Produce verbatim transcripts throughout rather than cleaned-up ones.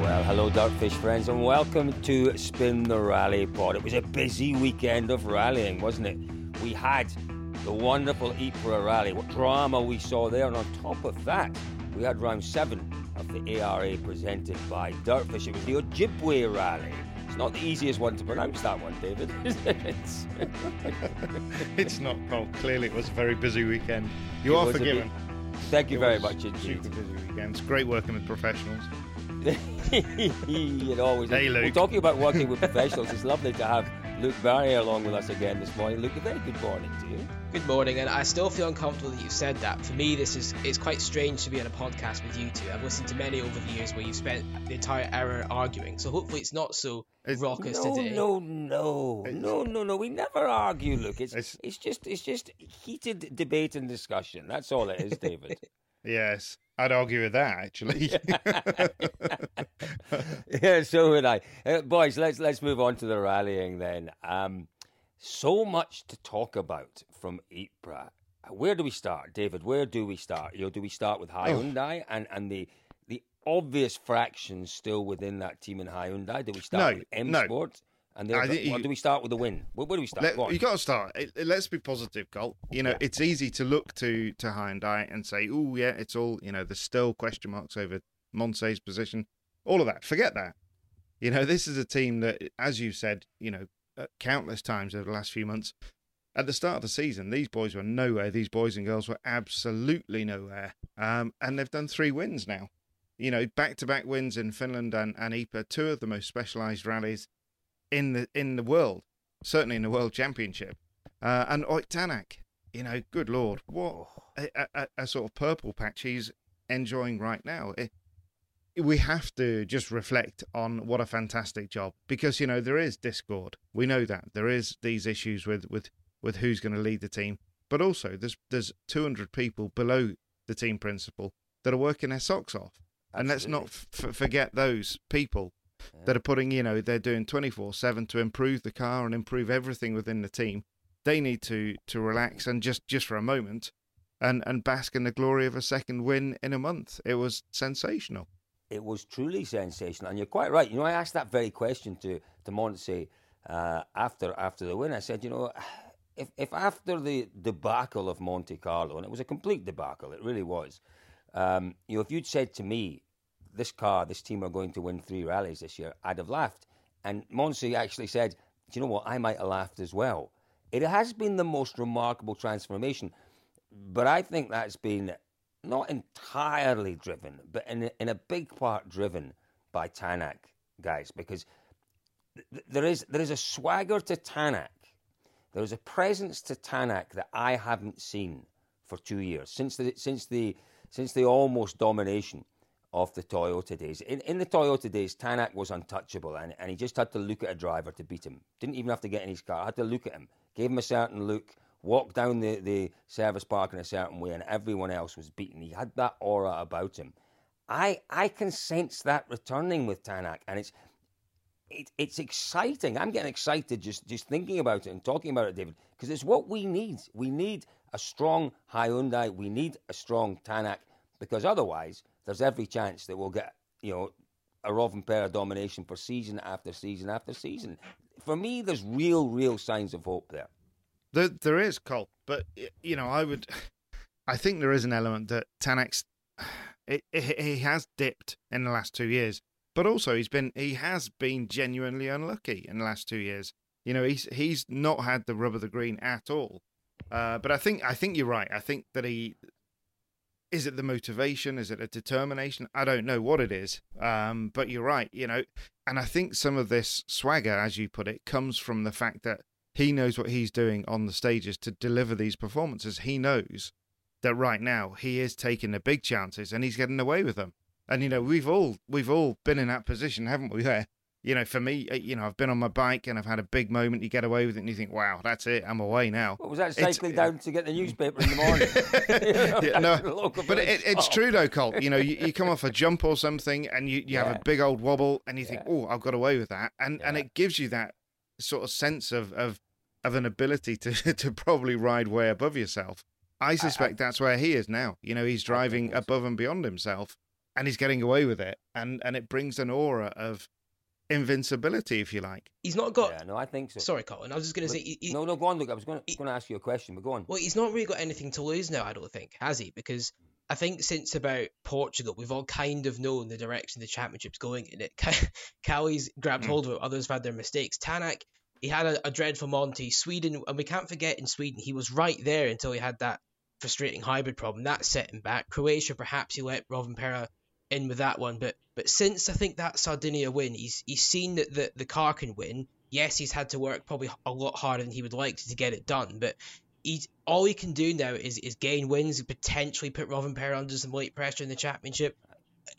Well, hello, Dirtfish friends, and welcome to Spin the Rally Pod. It was a busy weekend of rallying, wasn't it? We had the wonderful Ypres Rally, what drama we saw there, and on top of that, we had round seven of the A R A presented by Dirtfish. It was the Ojibwe Rally. It's not the easiest one to pronounce, that one, David, is it? It's not, Paul. Clearly, it was a very busy weekend. You it are forgiven. Be- Thank you it very much, indeed. Super busy weekend. It's great working with professionals. It always hey, is. Luke. We're talking about working with professionals. It's lovely to have Luke Barrier along with us again this morning. Luke, a very good morning to you. Good morning, and I still feel uncomfortable that you've said that. For me, this is it's quite strange to be on a podcast with you two. I've listened to many over the years where you've spent the entire hour arguing, so hopefully it's not so it's, raucous no, today. No, no, no, no, no, no. We never argue, Luke. It's, it's it's just it's just heated debate and discussion. That's all it is, David. Yes. I'd argue with that, actually. Yeah, so would I. Uh, boys, let's let's move on to the rallying then. Um, so much to talk about from Ypres. Where do we start, David? Where do we start? You know, do we start with Hyundai oh. and, and the the obvious fractions still within that team in Hyundai? Do we start no, with M-Sport? No. And the other, you, or do we start with the win? Where, where do we start? Let, Go you got to start. It, it, let's be positive, Colt. You know, yeah. It's easy to look to to Hyundai and say, oh, yeah, it's all, you know, there's still question marks over Monce's position. All of that. Forget that. You know, this is a team that, as you've said, you know, countless times over the last few months, at the start of the season, these boys were nowhere. These boys and girls were absolutely nowhere. Um, and they've done three wins now. You know, back-to-back wins in Finland and, and Ypres, two of the most specialised rallies in the in the world, certainly in the World Championship. Uh, and Ott Tänak, you know, good Lord, what a, a, a sort of purple patch he's enjoying right now. It, we have to just reflect on what a fantastic job, because, you know, there is discord. We know that. There is these issues with, with, with who's going to lead the team. But also, there's, there's two hundred people below the team principal that are working their socks off. And Absolutely. let's not f- forget those people. Yeah. That are putting, you know, they're doing twenty-four seven to improve the car and improve everything within the team. They need to to relax and just, just for a moment and, and bask in the glory of a second win in a month. It was sensational. It was truly sensational. And you're quite right. You know, I asked that very question to, to Monty uh, after after the win. I said, you know, if if after the debacle of Monte Carlo, and it was a complete debacle, it really was, um, you know, if you'd said to me, this car, this team are going to win three rallies this year, I'd have laughed. And Monty actually said, do you know what, I might have laughed as well. It has been the most remarkable transformation, but I think that's been not entirely driven, but in a, in a big part driven by Tänak, guys, because th- there is there is a swagger to Tänak. There is a presence to Tänak that I haven't seen for two years, since the since the since the almost domination of the Toyota days. In in the Toyota days, Tänak was untouchable, and, and he just had to look at a driver to beat him. Didn't even have to get in his car. Had to look at him, gave him a certain look, walked down the, the service park in a certain way, and everyone else was beaten. He had that aura about him. I I can sense that returning with Tänak, and it's it, it's exciting. I'm getting excited just, just thinking about it and talking about it, David, because it's what we need. We need a strong Hyundai. We need a strong Tänak, because otherwise there's every chance that we'll get, you know, a Rovanperä domination for season after season after season. For me, there's real, real signs of hope there. There, there is, Colt. But, you know, I would... I think there is an element that Tänak's... It, it, he has dipped in the last two years. But also, he's been, he has been genuinely unlucky in the last two years. You know, he's he's not had the rub of the green at all. Uh, but I think I think you're right. I think that he... Is it the motivation? Is it a determination? I don't know what it is, um, but you're right, you know. And I think some of this swagger, as you put it, comes from the fact that he knows what he's doing on the stages to deliver these performances. He knows that right now he is taking the big chances and he's getting away with them. And, you know, we've all we've all been in that position, haven't we, there? You know, for me, you know, I've been on my bike and I've had a big moment. You get away with it and you think, wow, that's it. I'm away now. Well, was that cycling down to get the newspaper in the morning? you know, yeah, no, but it, it's true, though, Colt. You know, you, you come off a jump or something and you, you yeah. have a big old wobble and you think, yeah. oh, I've got away with that. And yeah. and it gives you that sort of sense of of, of an ability to, to probably ride way above yourself. I suspect I, I, that's where he is now. You know, he's driving above and beyond himself and he's getting away with it. And, and it brings an aura of invincibility, if you like. He's not got... Yeah, no, I think so. Sorry, Colin, I was just going to say... He, he... No, no, go on, look, I was going to ask you a question, but go on. Well, he's not really got anything to lose now, I don't think, has he? Because I think since about Portugal, we've all kind of known the direction the championship's going in it. Callie's grabbed mm. hold of it, others have had their mistakes. Tänak, he had a, a dreadful Monty. Sweden, and we can't forget in Sweden, he was right there until he had that frustrating hybrid problem. That set him back. Croatia, perhaps he let Rovanperä in with that one, but but since I think that Sardinia win, he's he's seen that the, the car can win. Yes, he's had to work probably a lot harder than he would like to, to get it done, but he's, all he can do now is, is gain wins and potentially put Rovanperä under some late pressure in the championship.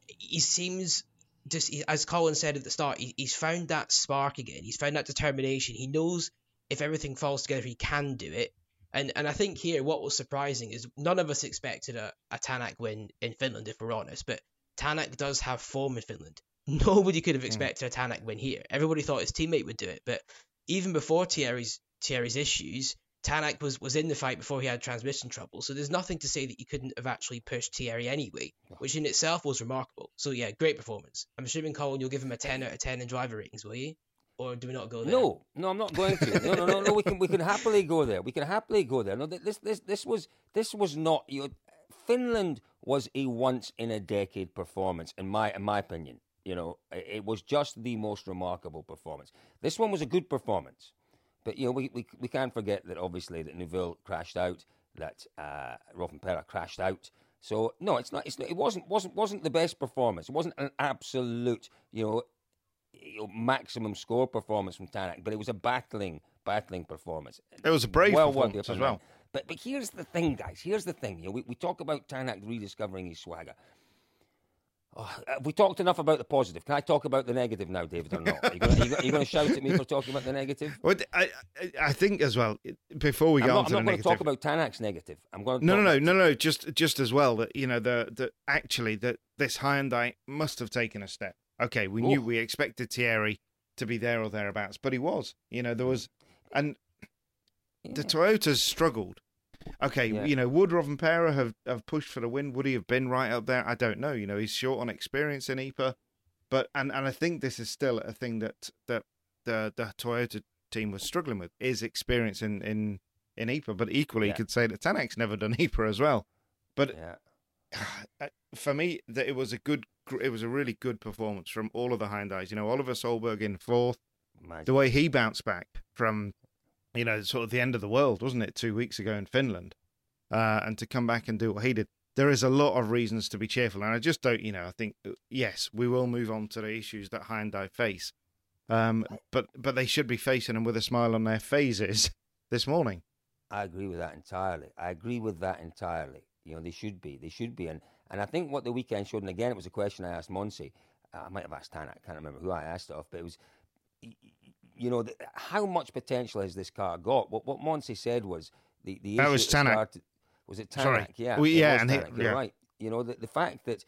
He seems, just he, as Colin said at the start, he, he's found that spark again. He's found that determination. He knows if everything falls together, he can do it. And and I think here what was surprising is none of us expected a, a Tänak win in Finland, if we're honest, but Tänak does have form in Finland. Nobody could have expected a Tänak win here. Everybody thought his teammate would do it, but even before Thierry's Thierry's issues, Tänak was, was in the fight before he had transmission trouble, so there's nothing to say that you couldn't have actually pushed Thierry anyway, which in itself was remarkable. So yeah, great performance. I'm assuming, Colin, you'll give him a ten out of ten in driver ratings, will you? Or do we not go there? No, no, I'm not going to. No, no, no, no. We can we can happily go there. We can happily go there. No, this this this was this was not your Finland was a once-in-a-decade performance, in my in my opinion. You know, it was just the most remarkable performance. This one was a good performance. But, you know, we we, we can't forget that, obviously, that Neuville crashed out, that uh, Rovanperä crashed out. So, no, it's not, it's not, it wasn't wasn't wasn't the best performance. It wasn't an absolute, you know, you know maximum score performance from Tänak, but it was a battling, battling performance. It was a brave well performance as well. But but here's the thing, guys. Here's the thing. You know, we, we talk about Tänak rediscovering his swagger. Oh, have we talked enough about the positive? Can I talk about the negative now, David, or not? Are you going to shout at me for talking about the negative? Well, I, I think as well, before we I'm go not, on I'm to the negative... I'm not going to talk about Tänak's negative. I'm going to no, no, no, no, no, just just as well that, you know, the, the, actually that this Hyundai must have taken a step. Okay, we Ooh. knew, we expected Thierry to be there or thereabouts, but he was. You know, there was... and. Yeah. The Toyotas struggled. Okay, yeah. you know, would Rovanperä have, have pushed for the win? Would he have been right up there? I don't know. You know, he's short on experience in Ypres. But and, and I think this is still a thing that, that the the Toyota team was struggling with, is experience in, in, in Ypres. But equally, yeah. you could say that Tänak's never done Ypres as well. But yeah. for me, that it was a good, it was a really good performance from all of the Hyundais. You know, Oliver Solberg in fourth. Amazing. The way he bounced back from... You know, sort of the end of the world, wasn't it, two weeks ago in Finland? Uh, and to come back and do what he did. There is a lot of reasons to be cheerful. And I just don't, you know, I think, yes, we will move on to the issues that Hyundai face. Um, but, but they should be facing them with a smile on their faces this morning. I agree with that entirely. I agree with that entirely. You know, they should be. They should be. And, and I think what the weekend showed, and again, it was a question I asked Monty. I might have asked Tänak. I can't remember who I asked it off, but it was... You know, the, how much potential has this car got? What what Monty said was the the that issue was Tänak. Started, was it Tänak? Sorry. Yeah, well, yeah, and Tänak, he, yeah. right. You know, the, the fact that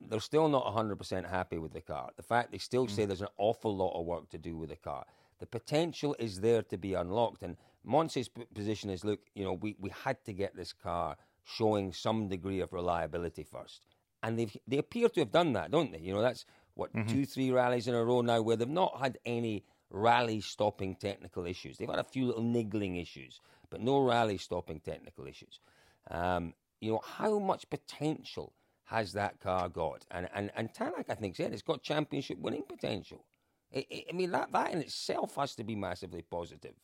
they're still not one hundred percent happy with the car, the fact they still mm. say there's an awful lot of work to do with the car, the potential is there to be unlocked. And Monty's p- position is, look, you know, we, we had to get this car showing some degree of reliability first, and they they appear to have done that, don't they? You know, that's what mm-hmm. two, three rallies in a row now where they've not had any rally-stopping technical issues. They've had a few little niggling issues, but no rally-stopping technical issues. Um, you know, how much potential has that car got? And and, and Tänak, I think, said it's got championship-winning potential. It, it, I mean, that, that in itself has to be massively positive.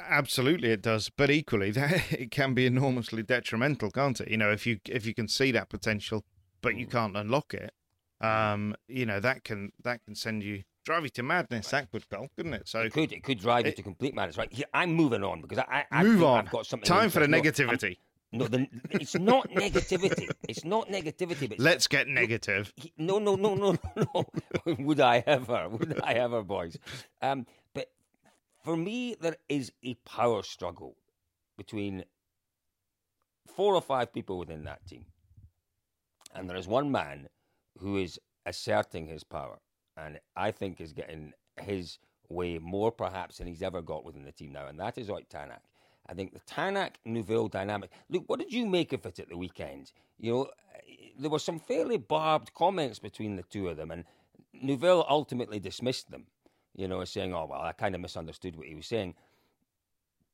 Absolutely, it does. But equally, that, it can be enormously detrimental, can't it? You know, if you if you can see that potential, but you can't unlock it, um, you know, that can that can send you... drive you to madness, that could go, couldn't it? So it could, it could drive it, you to complete madness, right? Here, I'm moving on because I, I move I on. I've got something. Time for the negativity. No, the, it's not negativity. It's not negativity. But let's get negative. No, no, no, no, no. no. Would I ever? Would I ever, boys? Um, but for me, there is a power struggle between four or five people within that team. And there is one man who is asserting his power and I think is getting his way more perhaps than he's ever got within the team now, and that is Ott Tänak. I think the Tänak-Neuville dynamic... Look, what did you make of it at the weekend? You know, there were some fairly barbed comments between the two of them, and Neuville ultimately dismissed them, you know, saying, oh, well, I kind of misunderstood what he was saying.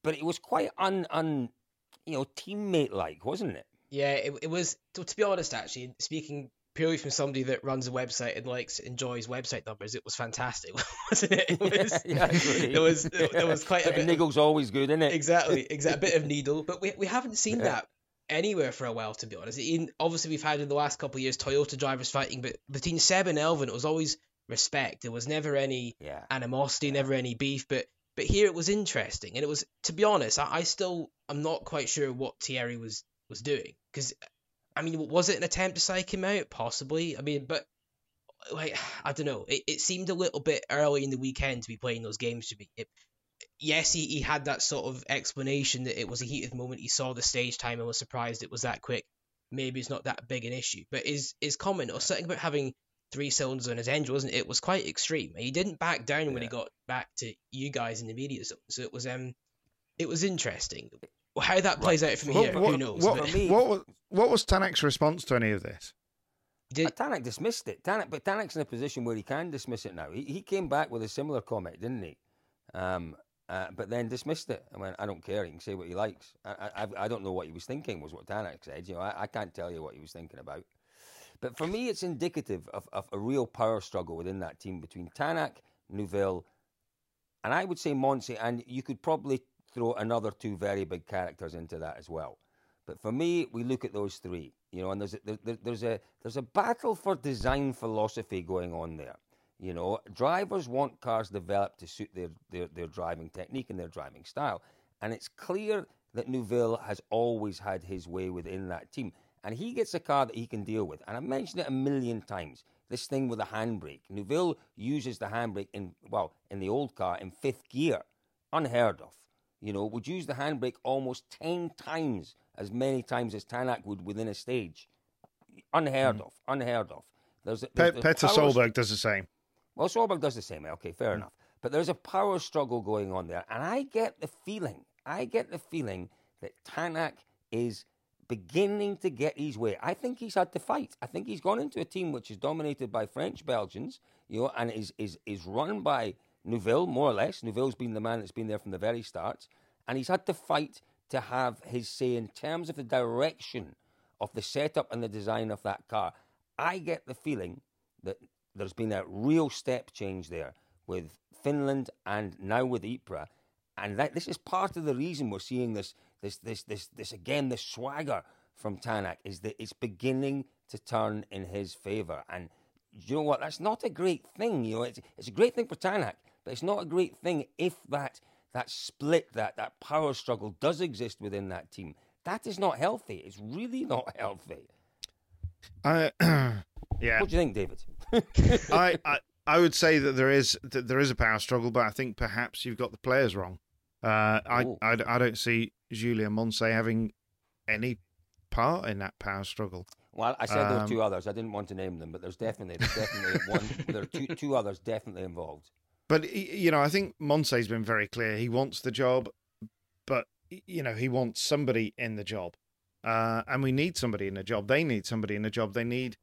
But it was quite un... un you know, teammate-like, wasn't it? Yeah, it, it was... To be honest, actually, speaking... purely from somebody that runs a website and likes enjoys website numbers, it was fantastic, wasn't it? It was, yeah, yeah, there was there, there was quite a bit. Niggle's always good, isn't it? Exactly, exactly. A bit of needle, but we we haven't seen yeah. that anywhere for a while, to be honest. In, obviously, we've had in the last couple of years Toyota drivers fighting, but between Seb and Elfyn, it was always respect. There was never any yeah. animosity, yeah. never any beef. But but here it was interesting, and it was, to be honest, I, I still I'm not quite sure what Thierry was was doing, because. I mean, was it an attempt to psych him out? Possibly. I mean, but, like, I don't know. It, it seemed a little bit early in the weekend to be playing those games to me. It, yes, he, he had that sort of explanation that it was a heated moment. He saw the stage time and was surprised it was that quick. Maybe it's not that big an issue. But his, his comment or something about having three cylinders on his engine, wasn't it? It was quite extreme. He didn't back down yeah. when he got back to you guys in the media zone. So it was, um, it was interesting. How that plays out from here, what, who knows? What, what, what, was, what was Tänak's response to any of this? Did... Uh, Tänak dismissed it. Tänak, but Tänak's in a position where he can dismiss it now. He, he came back with a similar comment, didn't he? Um, uh, but then dismissed it. I went, I don't care. He can say what he likes. I, I, I don't know what he was thinking, was what Tänak said. You know, I, I can't tell you what he was thinking about. But for me, it's indicative of, of a real power struggle within that team between Tänak, Neuville, and I would say Monty, and you could probably throw another two very big characters into that as well. But for me, we look at those three, you know, and there's a, there, there's a there's a battle for design philosophy going on there. You know, drivers want cars developed to suit their, their, their driving technique and their driving style. And it's clear that Neuville has always had his way within that team. And he gets a car that he can deal with. And I mentioned it a million times, this thing with the handbrake. Neuville uses the handbrake in, well, in the old car in fifth gear. Unheard of. You know, would use the handbrake almost ten times as many times as Tänak would within a stage. Unheard mm. of, unheard of. There's, there's, Pe- Petter Solberg does the same. Well, Solberg does the same. Okay, fair mm. enough. But there's a power struggle going on there. And I get the feeling, I get the feeling that Tänak is beginning to get his way. I think he's had to fight. I think he's gone into a team which is dominated by French Belgians, you know, and is is is run by Neuville, more or less. Neuville's been the man that's been there from the very start. And he's had to fight to have his say in terms of the direction of the setup and the design of that car. I get the feeling that there's been a real step change there with Finland and now with Ypres. And that, this is part of the reason we're seeing this, this, this, this, this again, this swagger from Tänak, is that it's beginning to turn in his favour. And you know what? That's not a great thing. You know, it's, it's a great thing for Tänak. But it's not a great thing if that that split, that, that power struggle does exist within that team. That is not healthy. It's really not healthy. Uh, yeah. What do you think, David? I, I I would say that there is that there is a power struggle, but I think perhaps you've got the players wrong. Uh, I, I, I don't see Julien Moncey having any part in that power struggle. Well, I said um, there were two others. I didn't want to name them, but there's definitely there's definitely one. There are two two others definitely involved. But, you know, I think Moncey's been very clear. He wants the job, but, you know, he wants somebody in the job. Uh, and we need somebody in the job. They need somebody in the job. They need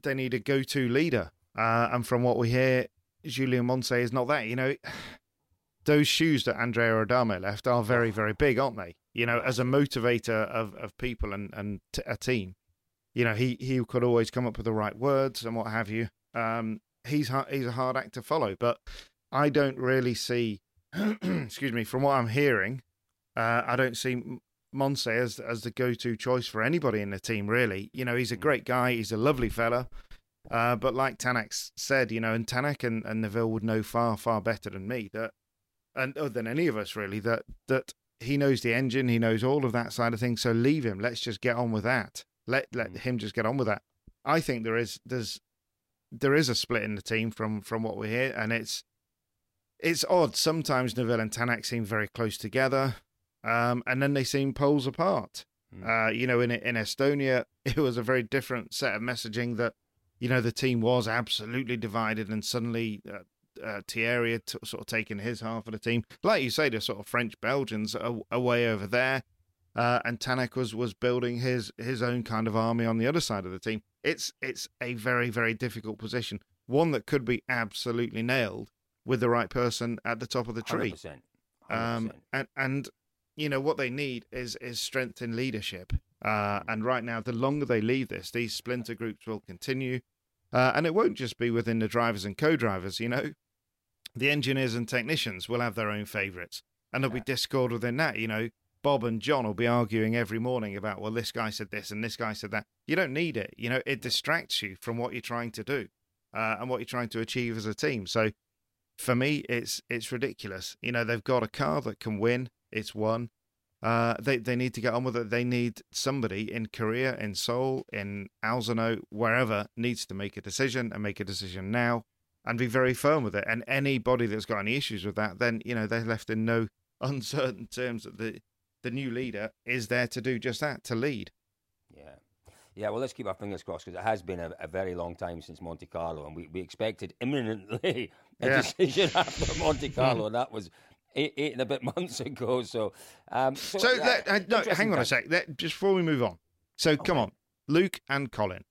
they need a go-to leader. Uh, and from what we hear, Julien Moncey is not that. You know, those shoes that Andrea Adamo left are very, very big, aren't they? You know, as a motivator of, of people and, and t- a team. You know, he, he could always come up with the right words and what have you. Um He's he's a hard act to follow, but I don't really see. excuse me. From what I'm hearing, uh, I don't see Moncey as as the go-to choice for anybody in the team. Really, you know, he's a great guy. He's a lovely fella, uh, but like Tänak said, you know, and Tänak and, and Neuville would know far far better than me that, and other than any of us really, that that he knows the engine, he knows all of that side of things, so leave him. Let's just get on with that. Let let him just get on with that. I think there is there's there is a split in the team from from what we hear, and it's it's odd. Sometimes Neuville and Tänak seem very close together, um, and then they seem poles apart. Mm. Uh, you know, in in Estonia, it was a very different set of messaging that, you know, the team was absolutely divided, and suddenly uh, uh, Thierry had t- sort of taken his half of the team. Like you say, the sort of French-Belgians are, are way over there, uh, and Tänak was was building his his own kind of army on the other side of the team. It's it's a very, very difficult position, one that could be absolutely nailed with the right person at the top of the tree. one hundred percent. one hundred percent. Um, and, and, you know, what they need is is strength in leadership. Uh, and right now, the longer they leave this, these splinter groups will continue. Uh, and it won't just be within the drivers and co-drivers, you know. The engineers and technicians will have their own favourites. And there'll yeah. be discord within that, you know. Bob and John will be arguing every morning about, well, this guy said this and this guy said that. You don't need it. You know, it distracts you from what you're trying to do uh, and what you're trying to achieve as a team. So, for me, it's it's ridiculous. You know, they've got a car that can win. It's won. Uh, they, they need to get on with it. They need somebody in Korea, in Seoul, in Alzano, wherever, needs to make a decision and make a decision now and be very firm with it. And anybody that's got any issues with that, then, you know, they're left in no uncertain terms that the, the new leader is there to do just that, to lead. Yeah. Yeah, well, let's keep our fingers crossed, because it has been a, a very long time since Monte Carlo, and we, we expected imminently a yeah. decision after Monte Carlo, and that was eight, eight and a bit months ago. So, um, so, so yeah, that, uh, no, hang on time. a sec, that, just before we move on. So, okay. come on, Luke and Colin,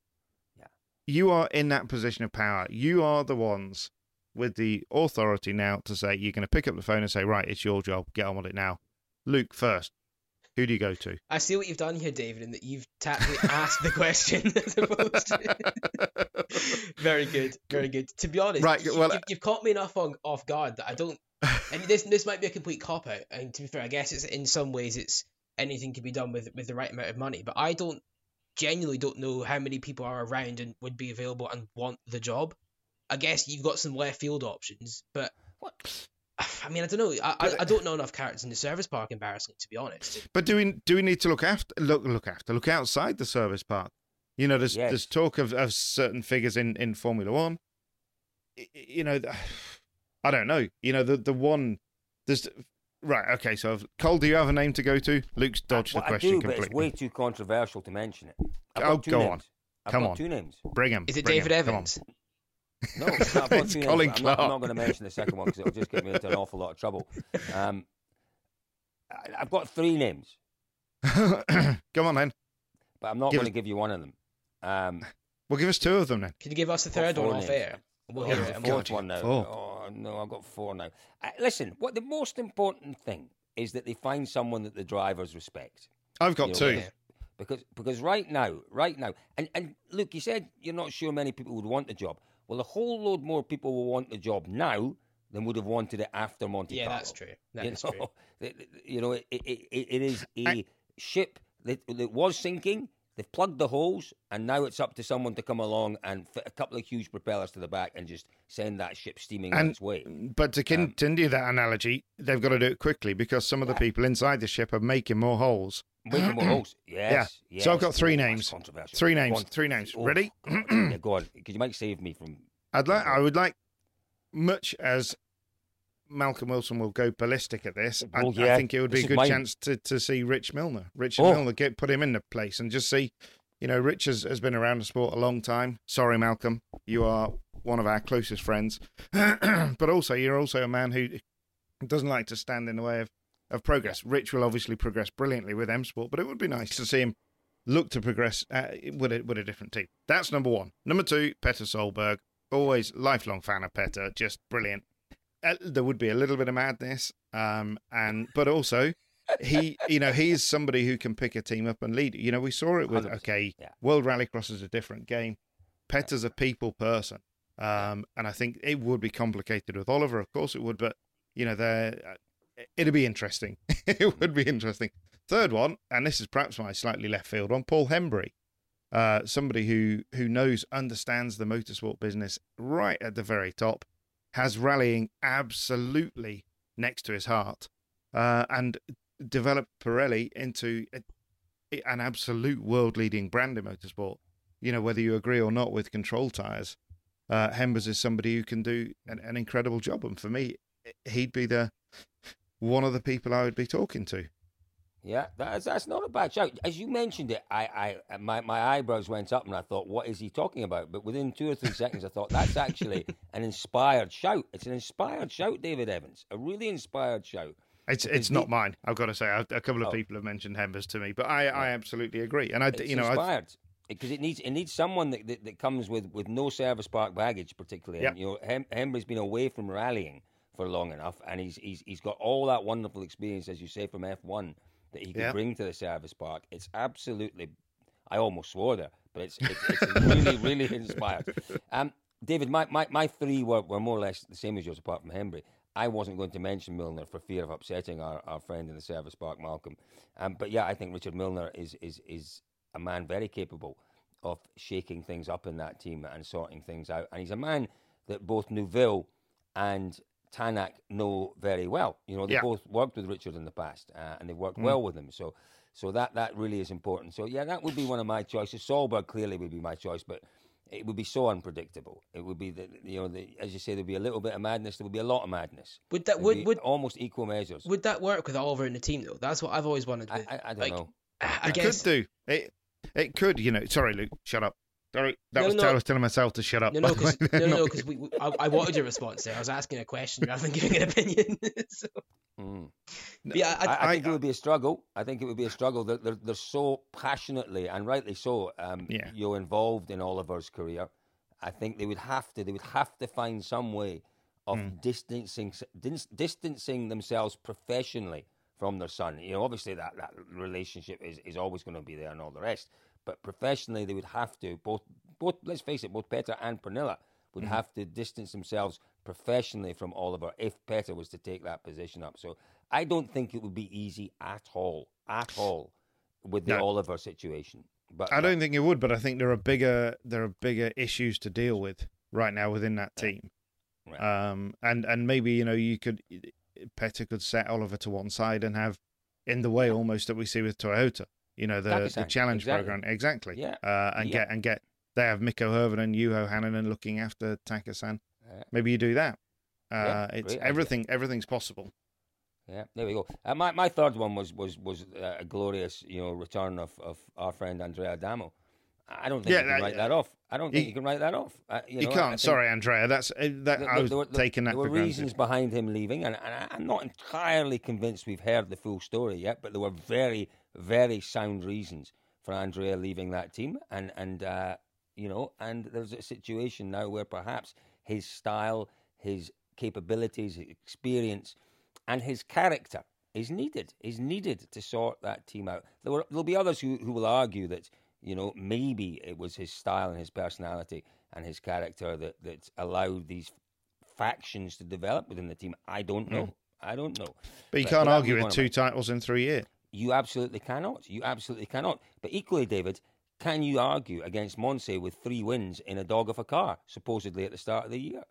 yeah. you are in that position of power. You are the ones with the authority now to say, you're going to pick up the phone and say, right, it's your job, get on with it now. Luke first. Who do you go to? I see what you've done here, David, in that you've tapped me, asked the question as opposed to... Very good, very good. To be honest, right, well, you, you've caught me enough on, off guard that I don't... I mean, this this might be a complete cop-out, and to be fair, I guess it's in some ways it's anything can be done with, with the right amount of money, but I don't genuinely don't know how many people are around and would be available and want the job. I guess you've got some left-field options, but... What? I mean, I don't know. I, I I don't know enough characters in the service park, embarrassingly, to be honest. But do we do we need to look after look look after look outside the service park? You know, there's yes. there's talk of, of certain figures in, in Formula One. You know, I don't know. You know, the the one there's right. Okay, so I've, Cole, do you have a name to go to? Luke's dodged I, well, the question I do, completely. But it's way too controversial to mention it. I've oh, got two go names. on. I've Come got on. Two names. Bring him. Is it David him. Evans? No, it's not it's names, Colin Clark. I'm not, not going to mention the second one because it'll just get me into an awful lot of trouble. Um, I, I've got three names. Come on, then. But I'm not going to give you one of them. Um, well, give us two of them, then. Can you give us the third one off air? We'll hear it. Fourth one now. Four. Oh, no, I've got four now. Uh, listen, what the most important thing is that they find someone that the drivers respect. I've got you know, two. Yeah. Because because right now, right now, and, and look, you said you're not sure many people would want the job. Well, a whole load more people will want the job now than would have wanted it after Monte Carlo. Yeah, that's true. That you is know? true. You know, it, it, it is a I... ship that, that was sinking. They've plugged the holes, and now it's up to someone to come along and fit a couple of huge propellers to the back and just send that ship steaming and, its way. But to continue um, that analogy, they've got to do it quickly because some of the yeah. people inside the ship are making more holes. Making more holes, yes. Yeah. yes. So I've got three oh, names. Three names. One, three names. Oh, Ready? God, yeah, go on, because you might save me from. I'd like. I would like, much as Malcolm Wilson will go ballistic at this, well, I, yeah. I think it would be this a good mine. chance to, to see Rich Millener. Richard oh. Milner, get, put him in the place and just see, you know, Rich has, has been around the sport a long time. Sorry, Malcolm, you are one of our closest friends. But also, you're also a man who doesn't like to stand in the way of, of progress. Rich will obviously progress brilliantly with M-Sport, but it would be nice to see him look to progress uh, with, a, with a different team. That's number one. Number two, Petter Solberg. Always lifelong fan of Petter. Just brilliant. Uh, there would be a little bit of madness, um, and but also he, you know, he is somebody who can pick a team up and lead. You know, we saw it with okay, yeah. World Rallycross is a different game. Petter's a people person, um, and I think it would be complicated with Oliver. Of course, it would, but you know, there it'd be interesting. It would be interesting. Third one, and this is perhaps my slightly left field one, Paul Hembery, uh, somebody who who knows, understands the motorsport business right at the very top. Has rallying absolutely next to his heart, uh, and developed Pirelli into a, an absolute world-leading brand in motorsport. You know, whether you agree or not with control tyres, uh, Hembers is somebody who can do an, an incredible job. And for me, he'd be the one of the people I would be talking to. Yeah, that's that's not a bad shout. As you mentioned it, I, I my, my eyebrows went up and I thought, what is he talking about? But within two or three seconds, I thought, that's actually an inspired shout. It's an inspired shout, David Evans. A really inspired shout. It's because it's not the, mine, I've got to say. A couple of oh. people have mentioned Hembers to me, but I, yeah. I absolutely agree. And I, it's you know, inspired because it needs it needs someone that, that, that comes with, with no service park baggage, particularly. Yep. And, you know, Hem, Hember's been away from rallying for long enough, and he's he's he's got all that wonderful experience, as you say, from F one that he could yep. bring to the service park. It's absolutely, I almost swore there, but it's it's, it's really really inspired. Um, David, my my, my three were, were more or less the same as yours, apart from Hembery. I wasn't going to mention Millener for fear of upsetting our, our friend in the service park, Malcolm. Um, but yeah, I think Richard Millener is is is a man very capable of shaking things up in that team and sorting things out. And he's a man that both Neuville and Tänak know very well. You know, they yeah. both worked with Richard in the past, uh, and they've worked mm. well with him. So so that, that really is important. So yeah, that would be one of my choices. Solberg clearly would be my choice, but it would be so unpredictable. It would be that, you know, the, as you say, there'd be a little bit of madness. There would be a lot of madness. Would that would, would almost equal measures? Would that work with Oliver in the team though? That's what I've always wanted. I, I, I don't like, know. I, I it guess... could do. It it could. You know. Sorry, Luke. Shut up. Sorry, that no, was no. I was telling myself to shut up. No, no, because no, no, we, we, I, I wanted your response there. I was asking a question rather than giving an opinion. so. mm. no, yeah, I, I, I, I think I, it would be a struggle. I think it would be a struggle. They're, they're, they're so passionately, and rightly so, um, yeah. you're involved in Oliver's career. I think they would have to. They would have to find some way of mm. distancing dis, distancing themselves professionally from their son. You know, obviously that, that relationship is, is always going to be there and all the rest. But professionally, they would have to, both, both. let's face it, both Petter and Pernilla would mm-hmm. have to distance themselves professionally from Oliver if Petter was to take that position up. So I don't think it would be easy at all, at all, with the no. Oliver situation. But I don't uh, think it would, but I think there are bigger there are bigger issues to deal with right now within that team. Right. Um, and, and maybe, you know, you could, Petter could set Oliver to one side and have, in the way almost that we see with Toyota, you know, the, the challenge exactly. program. Exactly. Yeah. Uh, and yeah. get, and get, they have Mikko Hirvonen, Juho Hänninen looking after Taka-san. Yeah. Maybe you do that. Uh, yeah, it's everything, idea. everything's possible. Yeah. There we go. Uh, my, my third one was, was, was uh, a glorious, you know, return of, of our friend, Andrea Adamo. I don't think yeah, you can that, write that off. I don't think you, you can write that off. Uh, you, you know, can't. Sorry, Andrea. That's uh, that. There, I was there were, taking that. There were for reasons behind him leaving, and, and I'm not entirely convinced we've heard the full story yet. But there were very, very sound reasons for Andrea leaving that team, and and uh, you know, and there's a situation now where perhaps his style, his capabilities, his experience, and his character is needed. Is needed to sort that team out. There were, there'll be others who, who will argue that, you know, maybe it was his style and his personality and his character that, that allowed these factions to develop within the team. I don't know. Mm. I don't know. But you but, can't but argue with two titles in three years. You absolutely cannot. You absolutely cannot. But equally, David, can you argue against Monty with three wins in a dog of a car, supposedly at the start of the year?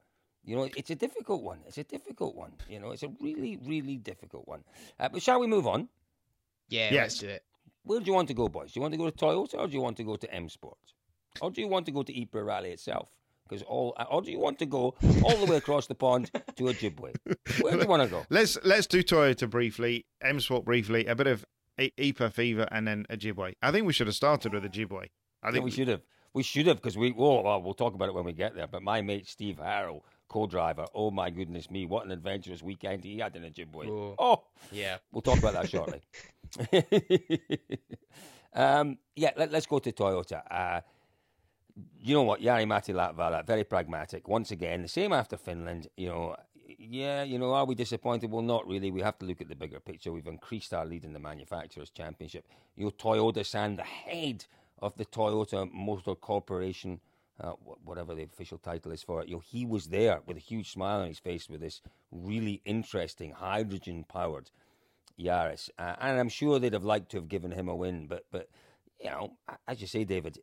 You know, it's a difficult one. It's a difficult one. You know, it's a really, really difficult one. Uh, but shall we move on? Yeah, yes. Let's do it. Where do you want to go, boys? Do you want to go to Toyota, or do you want to go to M-Sport? Or do you want to go to Ypres Rally itself? Because all, or do you want to go all the way across the pond to Ojibwe? Where do you want to go? Let's let's do Toyota briefly, M-Sport briefly, a bit of Ypres fever, and then Ojibwe. I think we should have started with Ojibwe. I think yeah, we should have. We should have, because we well, well, we'll talk about it when we get there. But my mate Steve Harrell, co-driver, oh my goodness me, what an adventurous weekend he had in Ojibwe. Ooh. Oh, yeah. We'll talk about that shortly. um, yeah, let, let's go to Toyota. Uh, you know what, Jari Matti Latvala, very pragmatic. Once again, the same after Finland. You know, yeah, you know, are we disappointed? Well, not really. We have to look at the bigger picture. We've increased our lead in the Manufacturers' Championship. You know, Toyota-san, the head of the Toyota Motor Corporation, uh, whatever the official title is for it, you know, he was there with a huge smile on his face with this really interesting hydrogen-powered Yaris, uh, and I'm sure they'd have liked to have given him a win, but but you know, as you say, David,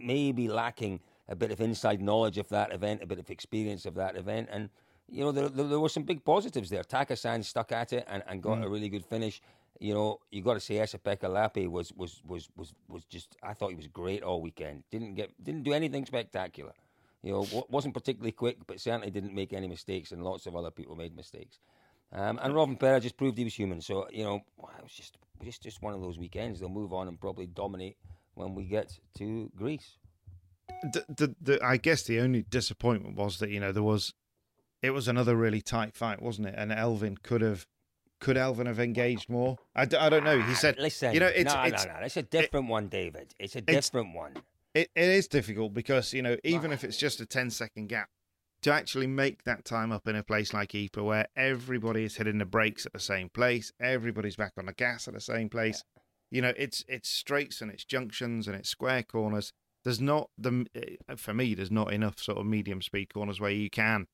maybe lacking a bit of inside knowledge of that event, a bit of experience of that event, and you know, there there, there were some big positives there. Taka-san stuck at it and, and got mm. a really good finish. you know, you got to say Esapekka Lappi was, was was was was just. I thought he was great all weekend. Didn't get didn't do anything spectacular. You know, wasn't particularly quick, but certainly didn't make any mistakes, and lots of other people made mistakes. Um, and Rovanperä just proved he was human. So, you know, it was just just just one of those weekends. They'll move on and probably dominate when we get to Greece. The, the, the, I guess the only disappointment was that, you know, there was, it was another really tight fight, wasn't it? And Elfyn could have, could Elfyn have engaged more? I, d- I don't know. He said, listen, you know, it's, no, it's, no, no, it's a different it, one, David. It's a different it's, one. It, it is difficult because, you know, even wow. if it's just a ten second gap, to actually make that time up in a place like Ypres where everybody is hitting the brakes at the same place, everybody's back on the gas at the same place. Yeah. You know, it's, it's straights and it's junctions and it's square corners. There's not, the for me, there's not enough sort of medium speed corners where you can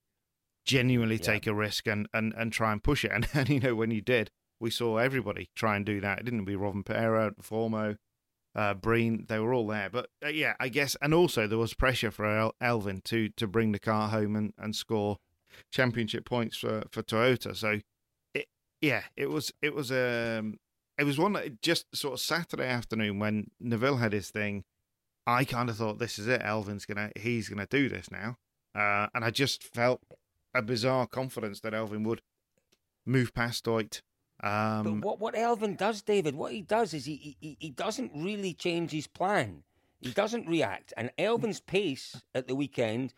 genuinely yeah. take a risk and, and, and try and push it. And, and, you know, when you did, we saw everybody try and do that, didn't we? Rovanperä, Formo, uh, Breen, they were all there. But, uh, yeah, I guess, and also there was pressure for El- Elfyn to to bring the car home and, and score championship points for, for Toyota. So, it, yeah, it was, it was, um, it was one that just sort of Saturday afternoon when Neuville had his thing. I kind of thought, this is it, Elvin's gonna, he's gonna do this now, uh, and I just felt a bizarre confidence that Elfyn would move past Ott. Um, but what what Elfyn does, David, what he does is he he, he doesn't really change his plan. He doesn't react, and Elvin's pace at the weekend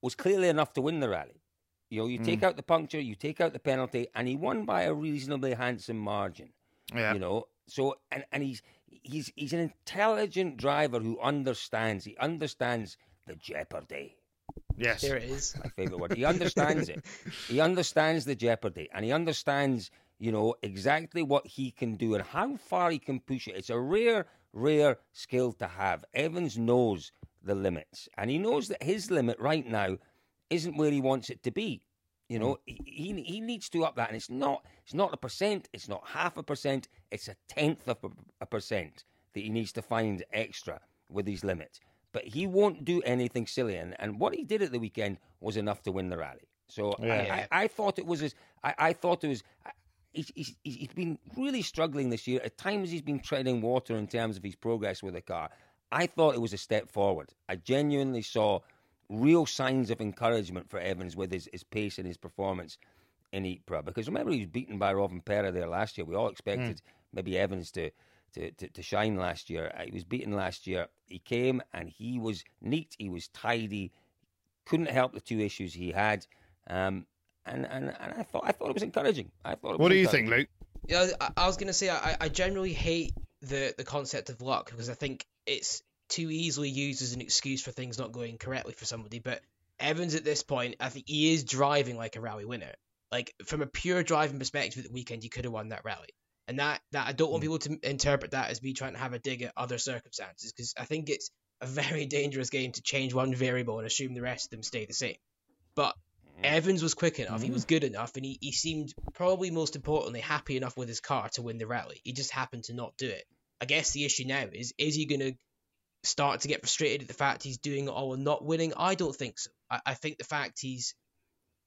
was clearly enough to win the rally. You know, you take mm. out the puncture, you take out the penalty, and he won by a reasonably handsome margin. Yeah, you know, so and and he's. He's he's an intelligent driver who understands. He understands the jeopardy. Yes. There it is. My favourite word. He understands it. He understands the jeopardy. And he understands, you know, exactly what he can do and how far he can push it. It's a rare, rare skill to have. Evans knows the limits. And he knows that his limit right now isn't where he wants it to be. You know, he, he he needs to up that, and it's not it's not a percent, it's not half a percent, it's a tenth of a percent that he needs to find extra with his limit. But he won't do anything silly, and, and what he did at the weekend was enough to win the rally. So yeah. I, I, I thought it was his, I, I thought it was he's, he's he's been really struggling this year. At times he's been treading water in terms of his progress with the car. I thought it was a step forward. I genuinely saw real signs of encouragement for Evans with his, his pace and his performance in Ypres. Because remember, he was beaten by Rovanperä there last year. We all expected mm. maybe Evans to, to, to, to shine last year. He was beaten last year. He came and he was neat. He was tidy. Couldn't help the two issues he had. Um, and, and and I thought I thought it was encouraging. I thought. It was what do you think, Luke? Yeah, I, I was going to say I, I generally hate the the concept of luck because I think it's too easily used as an excuse for things not going correctly for somebody. But Evans at this point, I think he is driving like a rally winner. Like from a pure driving perspective at the weekend, he could have won that rally. And that, that I don't want people to interpret that as me trying to have a dig at other circumstances, because I think it's a very dangerous game to change one variable and assume the rest of them stay the same. But Evans was quick enough, he was good enough, and he, he seemed probably most importantly happy enough with his car to win the rally. He just happened to not do it. I guess the issue now is, is he going to start to get frustrated at the fact he's doing it all and not winning? I don't think so. I, I think the fact he's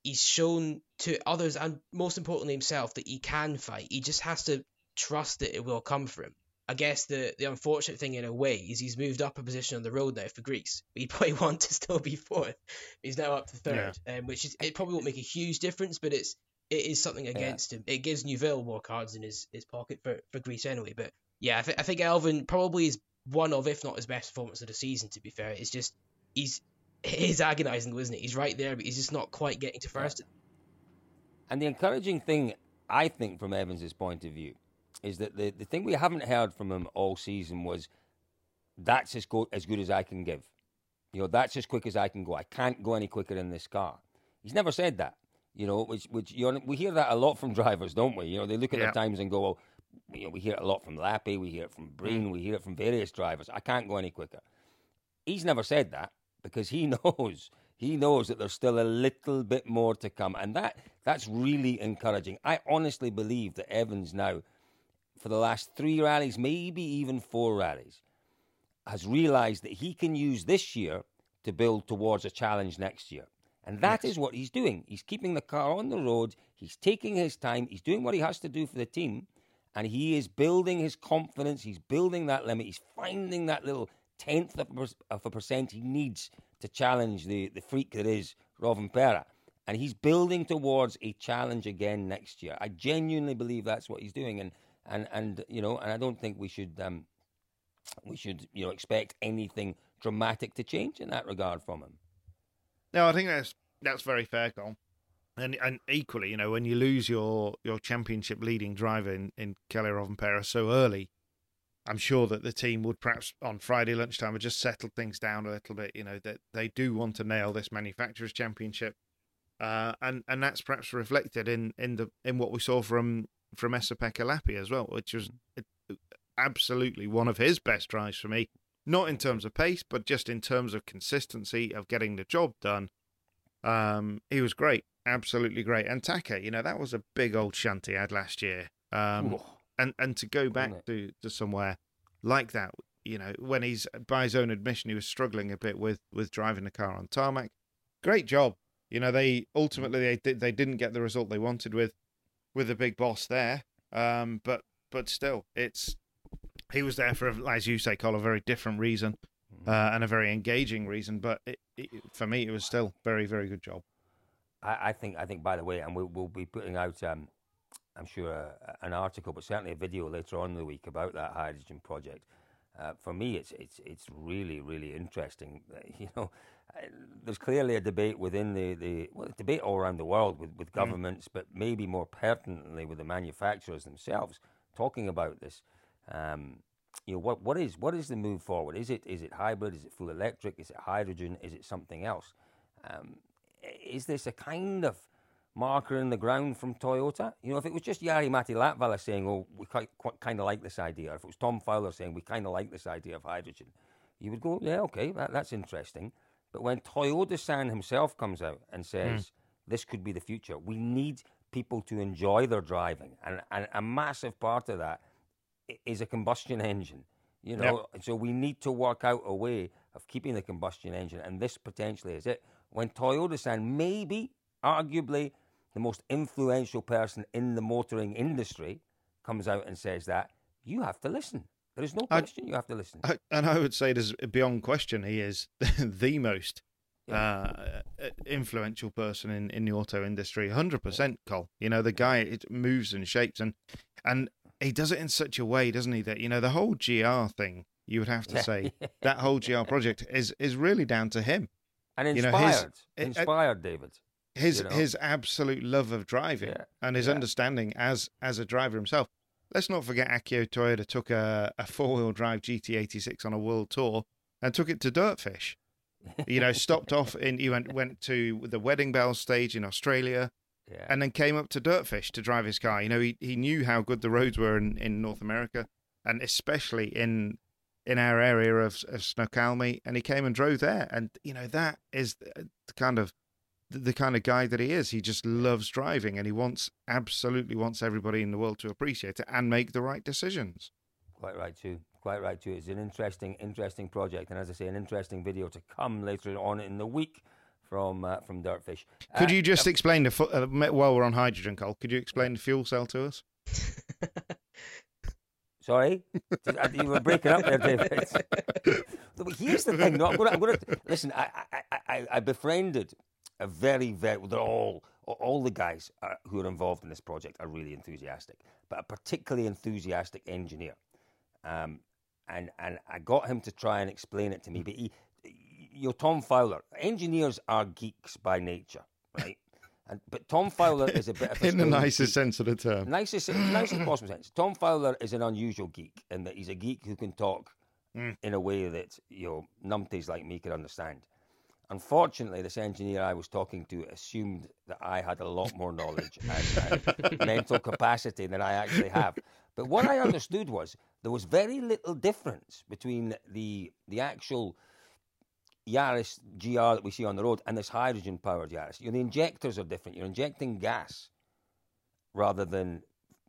he's shown to others and most importantly himself that he can fight. He just has to trust that it will come for him. I guess the, the unfortunate thing in a way is he's moved up a position on the road now for Greece. He probably wanted to still be fourth. He's now up to third, yeah. um, which is, it probably won't make a huge difference, but it's it is something against yeah. him. It gives Neuville more cards in his, his pocket for, for Greece anyway. But yeah, I, th- I think Elfyn probably is one of, if not his best performance of the season, to be fair. It's just, he's he's agonising, wasn't it? He's right there, but he's just not quite getting to first. And the encouraging thing, I think, from Evans' point of view, is that the, the thing we haven't heard from him all season was, that's as, go- as good as I can give. You know, that's as quick as I can go. I can't go any quicker in this car. He's never said that, you know, which, which you know, we hear that a lot from drivers, don't we? You know, they look at yeah. their times and go, well, you know, we hear it a lot from Lappi, we hear it from Breen, we hear it from various drivers. I can't go any quicker. He's never said that because he knows, he knows that there's still a little bit more to come. And that that's really encouraging. I honestly believe that Evans now, for the last three rallies, maybe even four rallies, has realised that he can use this year to build towards a challenge next year. And that yes. is what he's doing. He's keeping the car on the road. He's taking his time. He's doing what he has to do for the team. and he is building his confidence. He's building that limit. He's finding that little tenth of a, of a percent he needs to challenge the, the freak that is Rovanperä. And he's building towards a challenge again next year. I genuinely believe that's what he's doing. And, and, and you know, and I don't think we should, um, we should, you know, expect anything dramatic to change in that regard from him. No, I think that's that's very fair, Colm. And and equally, you know, when you lose your, your championship leading driver in, in Kalle Rovanperä so early, I'm sure that the team would perhaps on Friday lunchtime have just settled things down a little bit. You know, that they do want to nail this manufacturers' championship. Uh, and, and that's perhaps reflected in, in the in what we saw from from Esapekka Lappi as well, which was absolutely one of his best drives for me. Not in terms of pace, but just in terms of consistency of getting the job done. Um, he was great, absolutely great. And Taka, you know, that was a big old shanty I had last year. Um, and and to go back to, to somewhere like that, you know, when he's by his own admission, he was struggling a bit with with driving the car on tarmac. Great job. You know, they ultimately they did, they didn't get the result they wanted with with the big boss there, um, but but still, it's he was there for, as you say, Cole, a very different reason uh, and a very engaging reason. But it, it, for me, it was still very very good job. I, I think I think by the way, and we, we'll be putting out, um, I'm sure, uh, an article, but certainly a video later on in the week about that hydrogen project. Uh, for me, it's it's it's really really interesting. You know, there's clearly a debate within the, the well, debate all around the world with, with governments, mm. but maybe more pertinently with the manufacturers themselves talking about this. Um, you know, what what is what is the move forward? Is it is it hybrid? Is it full electric? Is it hydrogen? Is it something else? Um, is this a kind of marker in the ground from Toyota? You know, if it was just Jari Matti Latvala saying, oh, we quite, quite, kind of like this idea, or if it was Tom Fowler saying, we kind of like this idea of hydrogen, you would go, yeah, okay, that, that's interesting. But when Toyoda-san himself comes out and says, mm. this could be the future, we need people to enjoy their driving. And, and a massive part of that is a combustion engine, you know. Yep. So we need to work out a way of keeping the combustion engine, and this potentially is it. When Toyoda-san, maybe, arguably, the most influential person in the motoring industry, comes out and says that, you have to listen. There is no question I, you have to listen. I, and I would say there's beyond question he is the most yeah. uh, influential person in, in the auto industry. one hundred percent, Cole. You know, the guy, it moves and shapes, and and he does it in such a way, doesn't he, that, you know, the whole G R thing, you would have to say, that whole G R project is, is really down to him. And inspired. You know, his, inspired, uh, David. His you know? his absolute love of driving yeah. and his yeah. understanding as as a driver himself. Let's not forget Akio Toyoda took a, a four-wheel drive G T eighty-six on a world tour and took it to Dirtfish. You know, stopped off in he went went to the Wedding Bell stage in Australia yeah. and then came up to Dirtfish to drive his car. You know, he, he knew how good the roads were in, in North America, and especially in in our area of, of Snoqualmie, and he came and drove there. And, you know, that is the kind of the kind of guy that he is. He just loves driving, and he wants absolutely wants everybody in the world to appreciate it and make the right decisions. Quite right too. Quite right too. It's an interesting, interesting project, and as I say, an interesting video to come later on in the week from uh, from Dirtfish. Could uh, you just uh, explain the fu- uh, while we're on hydrogen, Cole? Could you explain the fuel cell to us? Sorry, you were breaking up there, David. Here's the thing. No, I'm gonna, I'm gonna, listen, I, I, I, I befriended. A very, very, they're all, all the guys are, who are involved in this project are really enthusiastic, but a particularly enthusiastic engineer. Um, and and I got him to try and explain it to me, but he, you know, Tom Fowler, engineers are geeks by nature, right? And But Tom Fowler is a bit of a... in the nicest geek. sense of the term. Nicest, nicest possible sense. Tom Fowler is an unusual geek in that he's a geek who can talk mm. in a way that, you know, numpties like me can understand. Unfortunately, this engineer I was talking to assumed that I had a lot more knowledge and, and mental capacity than I actually have. But what I understood was there was very little difference between the the actual Yaris G R that we see on the road and this hydrogen-powered Yaris. You know, the injectors are different. You're injecting gas rather than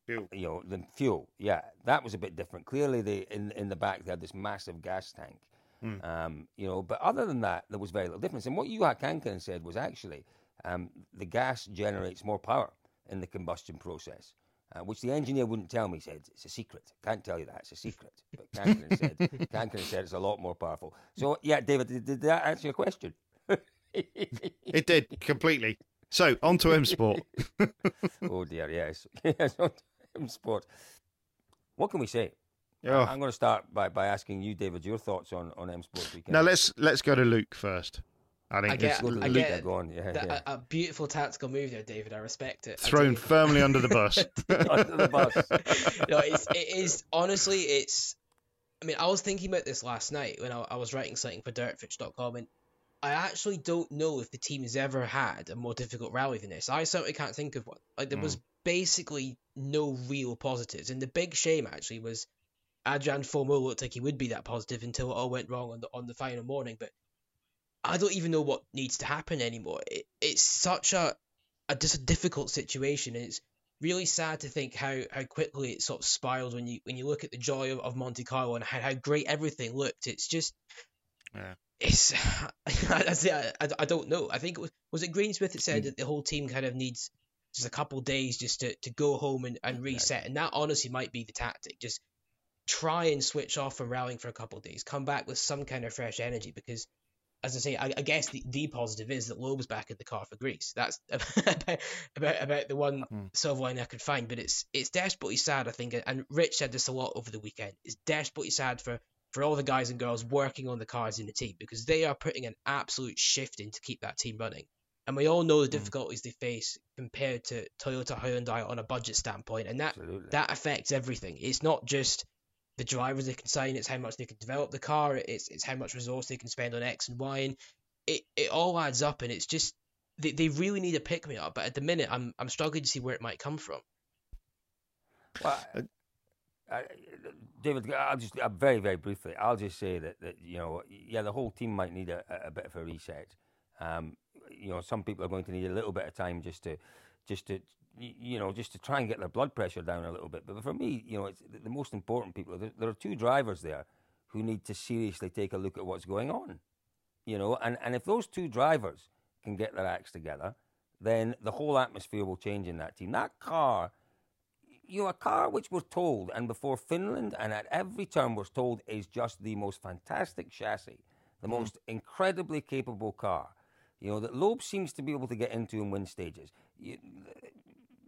fuel. You know, than fuel. Yeah, that was a bit different. Clearly, they in in the back they had this massive gas tank. Mm. Um, you know, but other than that, there was very little difference. And what Juha Kankanen said was actually um, the gas generates more power in the combustion process. Uh, which the engineer wouldn't tell me. He said, it's a secret. Can't tell you that. It's a secret. But Kankanen said, Kankanen said it's a lot more powerful. So, yeah, David, did, did that answer your question? It did, completely. So, on to M-Sport. Oh, dear, yes. Yes, on to M-Sport. What can we say? Oh. I'm going to start by, by asking you, David, your thoughts on, on M-Sport weekend. Now, let's let's go to Luke first. I, think I get, Luke, I get go on. Yeah, the, yeah. A, a beautiful tactical move there, David. I respect it. Thrown firmly under the bus. Under the bus. No, it's, it is, honestly, it's... I mean, I was thinking about this last night when I, I was writing something for dirtfish dot com, and I actually don't know if the team has ever had a more difficult rally than this. I certainly can't think of one. Like, there mm. was basically no real positives. And the big shame, actually, was Adrian Fourmeau looked like he would be that positive until it all went wrong on the, on the final morning, but I don't even know what needs to happen anymore. It, it's such a, a just a difficult situation, and it's really sad to think how, how quickly it sort of spiraled when you when you look at the joy of, of Monte Carlo and how, how great everything looked. It's just, yeah. it's I, I, I don't know. I think it was was it Greensmith that said mm. that the whole team kind of needs just a couple of days just to, to go home and, and reset, and that honestly might be the tactic. Just try and switch off from rallying for a couple of days, come back with some kind of fresh energy, because as I say, I, I guess the, the positive is that Loeb's back at the car for Greece. That's about about, about the one mm. silver lining I could find. But it's it's desperately sad, I think, and Rich said this a lot over the weekend. It's desperately sad for, for all the guys and girls working on the cars in the team, because they are putting an absolute shift in to keep that team running. And we all know the difficulties mm. they face compared to Toyota Hyundai on a budget standpoint, and that, that affects everything. It's not just the drivers they can sign, it's how much they can develop the car, it's it's how much resource they can spend on X and Y, and it, it all adds up, and it's just, they, they really need a pick-me-up, but at the minute, I'm I'm struggling to see where it might come from. Well, I, I, David, I'll just, very, very briefly, I'll just say that, that you know, yeah, the whole team might need a, a bit of a reset. Um, you know, some people are going to need a little bit of time just to, just to, you know, just to try and get their blood pressure down a little bit. But for me, you know, it's the most important people. There, there are two drivers there who need to seriously take a look at what's going on, you know. And, and if those two drivers can get their acts together, then the whole atmosphere will change in that team. That car, you know, a car which we're told, and before Finland and at every turn we're told, is just the most fantastic chassis, the most mm. incredibly capable car, you know, that Loeb seems to be able to get into and win stages. You,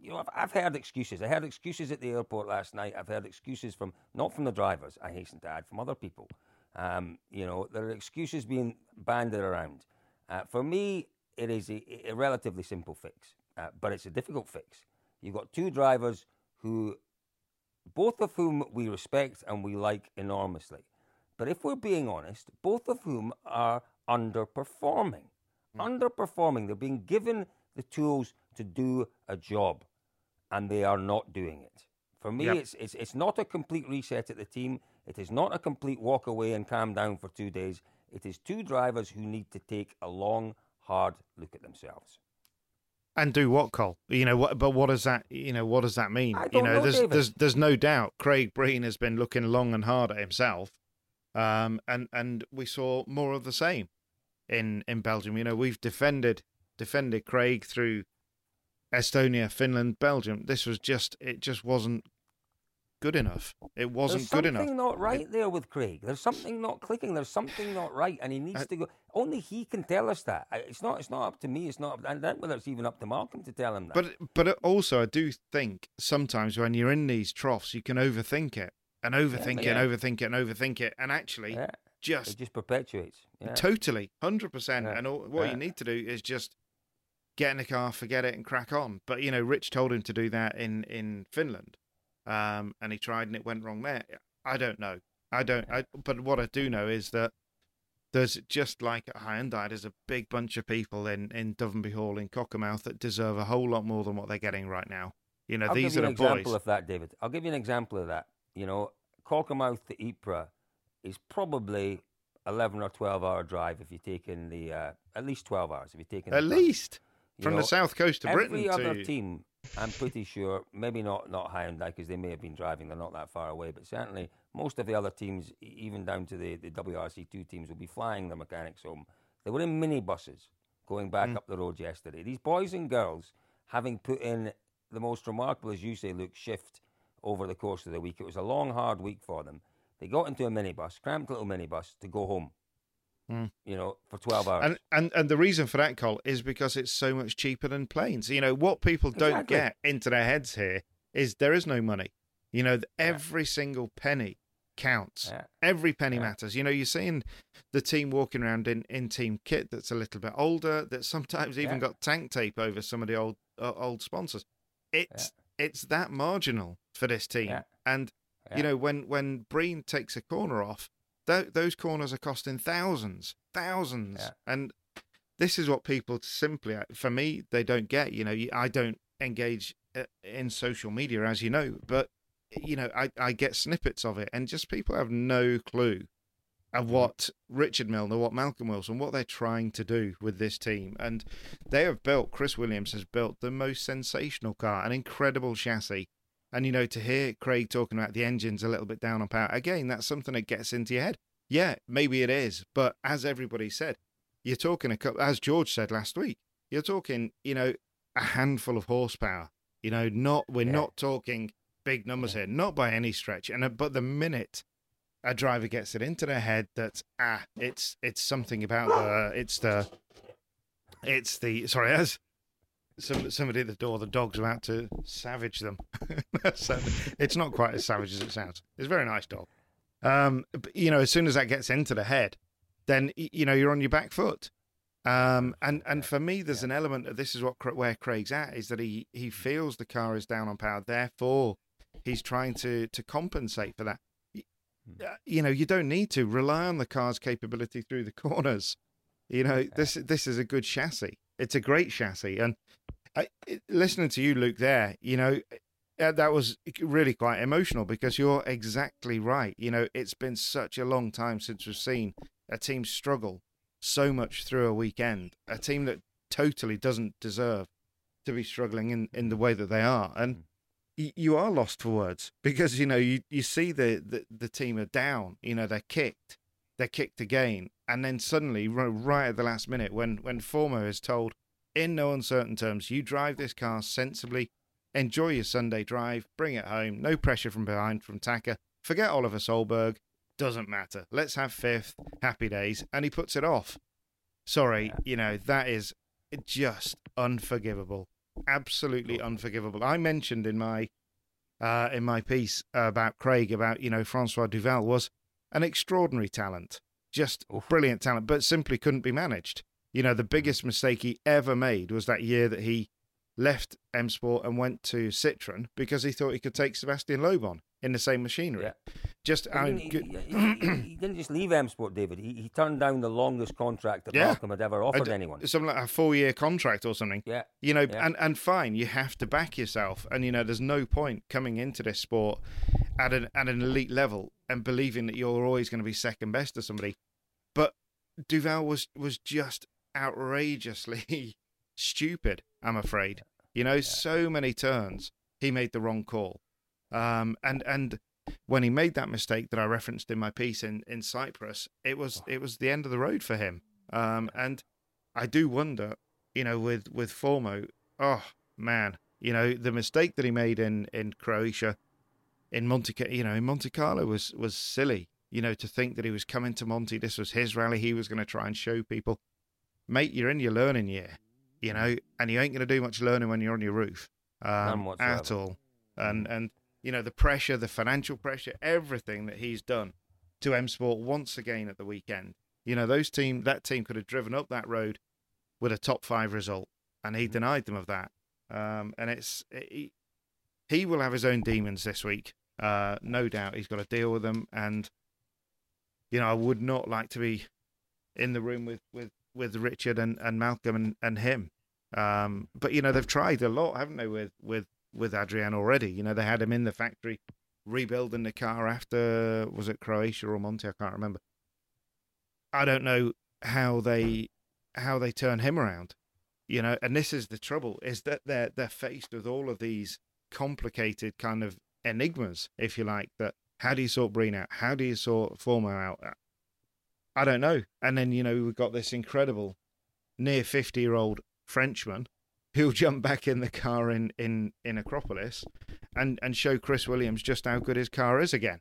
You know, I've, I've heard excuses. I heard excuses at the airport last night. I've heard excuses from, not from the drivers, I hasten to add, from other people. Um, you know, there are excuses being banded around. Uh, for me, it is a, a relatively simple fix, uh, but it's a difficult fix. You've got two drivers who, both of whom we respect and we like enormously. But if we're being honest, both of whom are underperforming. Mm. Underperforming. They're being given the tools to do a job, and they are not doing it. For me, yep. it's, it's it's not a complete reset at the team. It is not a complete walk away and calm down for two days. It is two drivers who need to take a long, hard look at themselves. And do what, Cole? You know, what, but what does that, you know, what does that mean? I don't you know, know there's, David. there's there's no doubt Craig Breen has been looking long and hard at himself, um, and and we saw more of the same in in Belgium. You know, we've defended defended Craig through Estonia, Finland, Belgium. This was just, it just wasn't good enough. It wasn't good enough. There's something not right it, there with Craig. There's something not clicking. There's something not right, and he needs I, to go. Only he can tell us that. It's not. It's not up to me. It's not. And then whether it's even up to Malcolm to tell him that. But but also, I do think sometimes when you're in these troughs, you can overthink it and overthink yeah, it and yeah. overthink it and overthink it, and actually yeah. just it just perpetuates. Yeah. Totally, hundred percent. Yeah. And all, what yeah. you need to do is just get in the car, forget it, and crack on. But, you know, Rich told him to do that in, in Finland, um, and he tried and it went wrong there. I don't know. I don't. I, but what I do know is that there's, just like at Hyundai, there's a big bunch of people in, in Dovenby Hall, in Cockermouth, that deserve a whole lot more than what they're getting right now. You know, I'll these give you are an the example boys. of that, David. I'll give you an example of that. You know, Cockermouth to Ypres is probably eleven or twelve hour drive if you take in the, uh, at least twelve hours if you take in the At car. least. You From know, the south coast to every Britain. Every other to... team, I'm pretty sure, maybe not, not Hyundai, because they may have been driving, they're not that far away, but certainly most of the other teams, even down to the, the W R C two teams, will be flying their mechanics home. They were in minibuses going back mm. up the road yesterday. These boys and girls, having put in the most remarkable, as you say, Luke, shift over the course of the week. It was a long, hard week for them. They got into a minibus, cramped little minibus, to go home, mm. you know, for twelve hours. And, and and the reason for that, Col, is because it's so much cheaper than planes. You know, what people don't exactly. get into their heads here is there is no money. You know, every yeah. single penny counts. Yeah. Every penny yeah. matters. You know, you're seeing the team walking around in, in team kit that's a little bit older, that sometimes even yeah. got tank tape over some of the old uh, old sponsors. It's yeah. it's that marginal for this team. Yeah. And, yeah. you know, when, when Breen takes a corner off, th- those corners are costing thousands, thousands. Yeah. And this is what people simply, for me, they don't get. You know, I don't engage in social media, as you know, but, you know, I, I get snippets of it, and just people have no clue of what Richard Millener, what Malcolm Wilson, what they're trying to do with this team. And they have built, Chris Williams has built the most sensational car, an incredible chassis. And, you know, to hear Craig talking about the engine's a little bit down on power, again, that's something that gets into your head. Yeah, maybe it is. But as everybody said, you're talking, a couple, as George said last week, you're talking, you know, a handful of horsepower. You know, not we're yeah. not talking big numbers yeah. here, not by any stretch. And But the minute a driver gets it into their head that, ah, it's it's something about the, it's the, it's the, sorry, as Some, somebody at the door, the dog's about to savage them. So it's not quite as savage as it sounds. It's a very nice dog. Um, but, you know, as soon as that gets into the head, then, you know, you're on your back foot. Um, and, and for me, there's yeah. an element of this is what where Craig's at, is that he, he feels the car is down on power. Therefore, he's trying to, to compensate for that. You know, you don't need to rely on the car's capability through the corners. You know, this this is a good chassis. It's a great chassis. And I, listening to you, Luke, there, you know, that was really quite emotional because you're exactly right. You know, it's been such a long time since we've seen a team struggle so much through a weekend, a team that totally doesn't deserve to be struggling in, in the way that they are. And you are lost for words because, you know, you, you see the, the, the team are down, you know, they're kicked, they're kicked again. And then suddenly, right at the last minute, when, when Formo is told, in no uncertain terms, you drive this car sensibly, enjoy your Sunday drive, bring it home, no pressure from behind from Tänak, forget Oliver Solberg, doesn't matter. Let's have fifth, happy days. And he puts it off. Sorry, you know, that is just unforgivable. Absolutely unforgivable. I mentioned in my uh, in my piece about Craig, about, you know, François Duval was an extraordinary talent. Just brilliant talent, but simply couldn't be managed. You know, the biggest mistake he ever made was that year that he left M-Sport and went to Citroën because he thought he could take Sébastien Loeb on in the same machinery. Yeah. Just he, I'm, didn't, he, he, he didn't just leave M-Sport, David. He, he turned down the longest contract that yeah. Malcolm had ever offered d- anyone. Something like a four-year contract or something. Yeah. You know, yeah. and, and fine, you have to back yourself. And, you know, there's no point coming into this sport at an at an elite level and believing that you're always going to be second best to somebody. But Duval was, was just outrageously stupid, I'm afraid. You know, yeah. so many turns he made the wrong call. Um, and and when he made that mistake that I referenced in my piece in, in Cyprus, it was it was the end of the road for him. Um, and I do wonder, you know, with, with Formo, oh, man, you know, the mistake that he made in, in Croatia, in Monte, you know, in Monte Carlo was, was silly, you know, to think that he was coming to Monty. This was his rally. He was going to try and show people, mate, you're in your learning year, you know, and you ain't going to do much learning when you're on your roof um, at all. And, and, you know, the pressure, the financial pressure, everything that he's done to M-Sport once again at the weekend. You know, those team, that team could have driven up that road with a top five result, and he denied them of that. Um, and it's it, he will have his own demons this week, uh, no doubt. He's got to deal with them, and you know, I would not like to be in the room with with, with Richard and, and Malcolm and, and him. Um, but you know, they've tried a lot, haven't they? With with with Adrian already. You know, they had him in the factory rebuilding the car after, was it Croatia or Monte? I can't remember. I don't know how they how they turn him around, you know, and this is the trouble, is that they're they're faced with all of these complicated kind of enigmas, if you like, that how do you sort Breen out? How do you sort Formo out? I don't know. And then, you know, we've got this incredible near fifty-year-old Frenchman he'll jump back in the car in, in, in Acropolis and, and show Chris Williams just how good his car is again.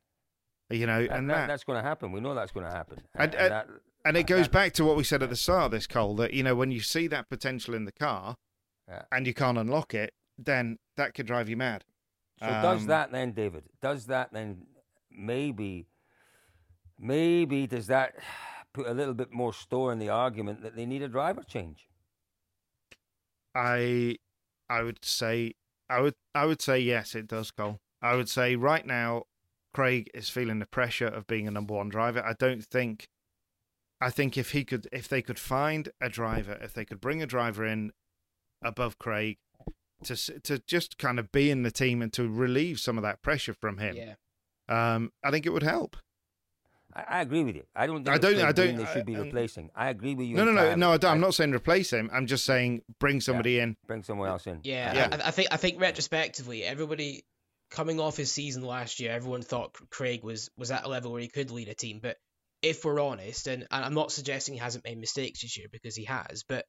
You know, and that, that that's going to happen. We know that's going to happen. And, and, and, that, and it goes that, back to what we said at the start of this, Cole, that, you know, when you see that potential in the car yeah. and you can't unlock it, then that could drive you mad. So um, does that then, David, does that then maybe, maybe does that put a little bit more store in the argument that they need a driver change? I, I would say, I would, I would say yes, it does, Cole. I would say right now, Craig is feeling the pressure of being a number one driver. I don't think, I think if he could, if they could find a driver, if they could bring a driver in above Craig to to just kind of be in the team and to relieve some of that pressure from him, yeah. um, I think it would help. I, I agree with you. I don't. Think I don't. Craig I don't. They should be I, replacing. I agree with you. No, no, no, no. I don't, I'm not saying replace him. I'm just saying bring somebody yeah, in. Bring someone else in. Yeah, yeah. I, I think. I think retrospectively, everybody. Coming off his season last year, everyone thought Craig was, was at a level where he could lead a team. But if we're honest, and, and I'm not suggesting he hasn't made mistakes this year because he has, but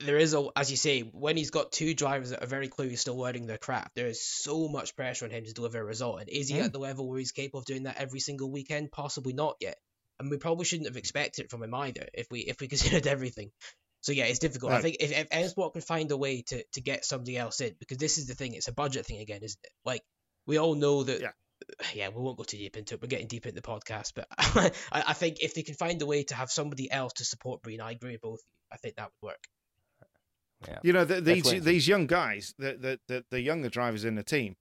there is, a, as you say, when he's got two drivers that are very clearly still learning their craft, there is so much pressure on him to deliver a result. And is he mm. at the level where he's capable of doing that every single weekend? Possibly not yet. And we probably shouldn't have expected it from him either if we if we considered everything. So, yeah, it's difficult. Right. I think if, if M-Sport can find a way to, to get somebody else in, because this is the thing, it's a budget thing again, isn't it? Like, we all know that... Yeah, yeah we won't go too deep into it. We're getting deep into the podcast. But I, I think if they can find a way to have somebody else to support Breen, I agree with both of you. I think that would work. Yeah. You know, the, these these young guys, the, the, the, the younger drivers in the team,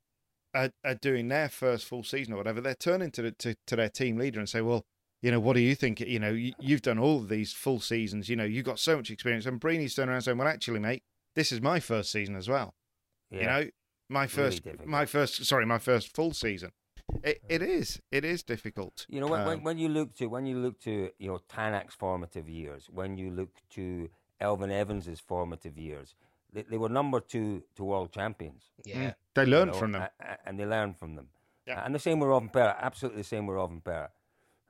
are, are doing their first full season or whatever. They're turning to, the, to, to their team leader and say, well, you know, what do you think? You know, you, you've done all of these full seasons. You know, you've got so much experience. And Breeny's turned around saying, well, actually, mate, this is my first season as well. Yeah. You know, my first, really my first, sorry, my first full season. It, it is, it is difficult. You know, when, um, when, when you look to, when you look to, you know, Tänak's formative years, when you look to Elfyn Evans' formative years, they, they were number two to world champions. Yeah. They learned you know, from them. And, and they learned from them. Yeah. And the same with Rovanperä, absolutely the same with Rovanperä.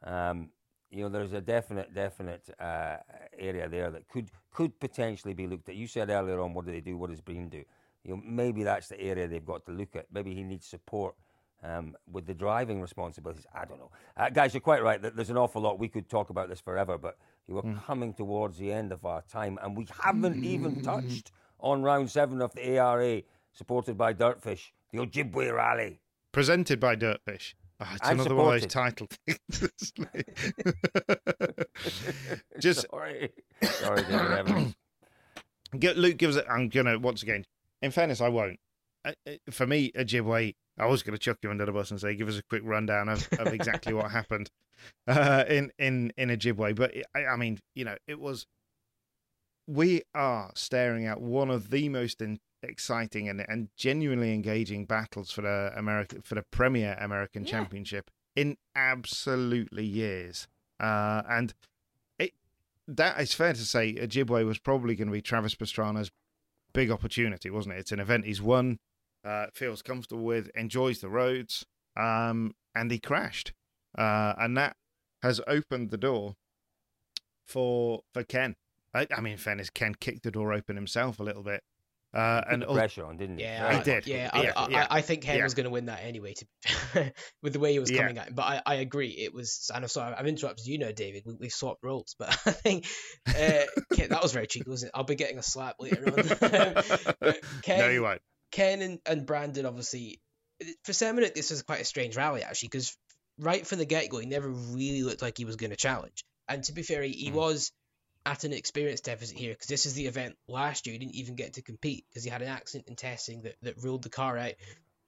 Um, you know, there's a definite, definite uh, area there that could could potentially be looked at. You said earlier on, what do they do? What does Breen do? You know, maybe that's the area they've got to look at. Maybe he needs support um, with the driving responsibilities. I don't know. Uh, guys, you're quite right. There's an awful lot. We could talk about this forever, but we're mm. coming towards the end of our time, and we haven't even touched on round seven of the A R A, supported by Dirtfish, the Ojibwe Rally. Presented by Dirtfish. Oh, it's I'm another supported. One of those title things. Just sorry, sorry, David Get Luke gives it. I'm gonna once again. In fairness, I won't. I, for me, Ojibwe. I was gonna chuck you under the bus and say, give us a quick rundown of, of exactly what happened uh, in in in Ojibwe. But it, I, I mean, you know, it was. We are staring at one of the most in, exciting and, and genuinely engaging battles for the American for the Premier American yeah. Championship in absolutely years. Uh, and it that is fair to say Ojibwe was probably going to be Travis Pastrana's big opportunity, wasn't it? It's an event he's won, uh, feels comfortable with, enjoys the roads, um, and he crashed. Uh, and that has opened the door for for Ken. I, I mean, in fairness, Ken kicked the door open himself a little bit. Uh, and pressure on, didn't he? Yeah, yeah. I did. Yeah, I, yeah, I, yeah. I, I think Ken yeah. was going to win that anyway, to, with the way he was coming yeah. at him. But I, I agree, it was. And I'm sorry, I've interrupted you now, David. We, we swapped roles, but I think uh, Ken, that was very cheeky, wasn't it? I'll be getting a slap later on. Ken, no, you won't. Ken and, and Brandon, obviously, for Seminit, this was quite a strange rally actually, because right from the get go, he never really looked like he was going to challenge. And to be fair, he, he mm. was. At an experience deficit here, because this is the event last year he didn't even get to compete because he had an accident in testing that, that ruled the car out.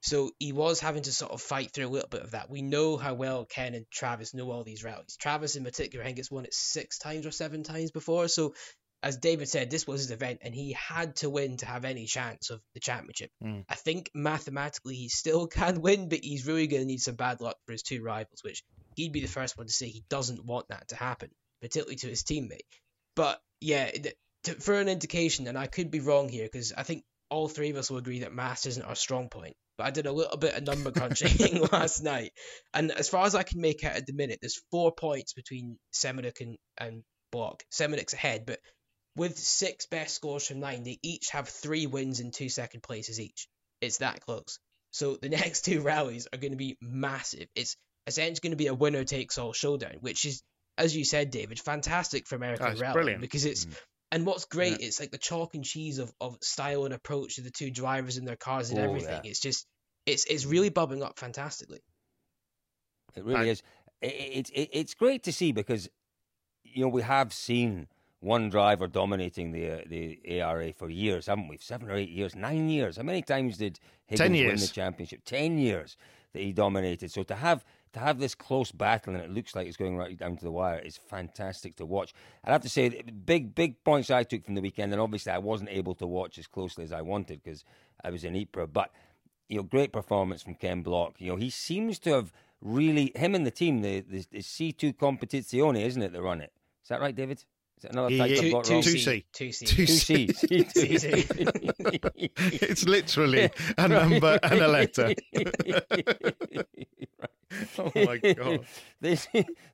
So he was having to sort of fight through a little bit of that. We know how well Ken and Travis know all these rallies. Travis in particular, I think it's won it six times or seven times before. So as David said, this was his event and he had to win to have any chance of the championship. Mm. I think mathematically he still can win, but he's really going to need some bad luck for his two rivals, which he'd be the first one to say he doesn't want that to happen, particularly to his teammate. But, yeah, to, for an indication, and I could be wrong here, because I think all three of us will agree that maths isn't our strong point, but I did a little bit of number crunching last night. And as far as I can make out at the minute, there's four points between Semenuk and, and Block. Semenuk's ahead, but with six best scores from nine, they each have three wins and two second places each. It's that close. So the next two rallies are going to be massive. It's essentially going to be a winner-takes-all showdown, which is, as you said, David, fantastic for American oh, Rally. Brilliant. Because it's... Mm. And what's great, yeah. it's like the chalk and cheese of, of style and approach of the two drivers and their cars and oh, everything. Yeah. It's just... It's it's really bubbling up fantastically. It really I, is. It's it, it, it's great to see because, you know, we have seen one driver dominating the the A R A for years, haven't we? Seven or eight years, nine years. How many times did Higgins win the championship? Ten years that he dominated. So to have to have this close battle and it looks like it's going right down to the wire is fantastic to watch. I'd have to say, big big points I took from the weekend, and obviously I wasn't able to watch as closely as I wanted because I was in Ypres, but. You know, great performance from Ken Block. You know, he seems to have really, him and the team, the, the, the C two Competizione, isn't it, they run it? Is that right, David? Is that another type of block wrong? two C. two C. two C. It's literally a number and a letter. Oh, my God. They,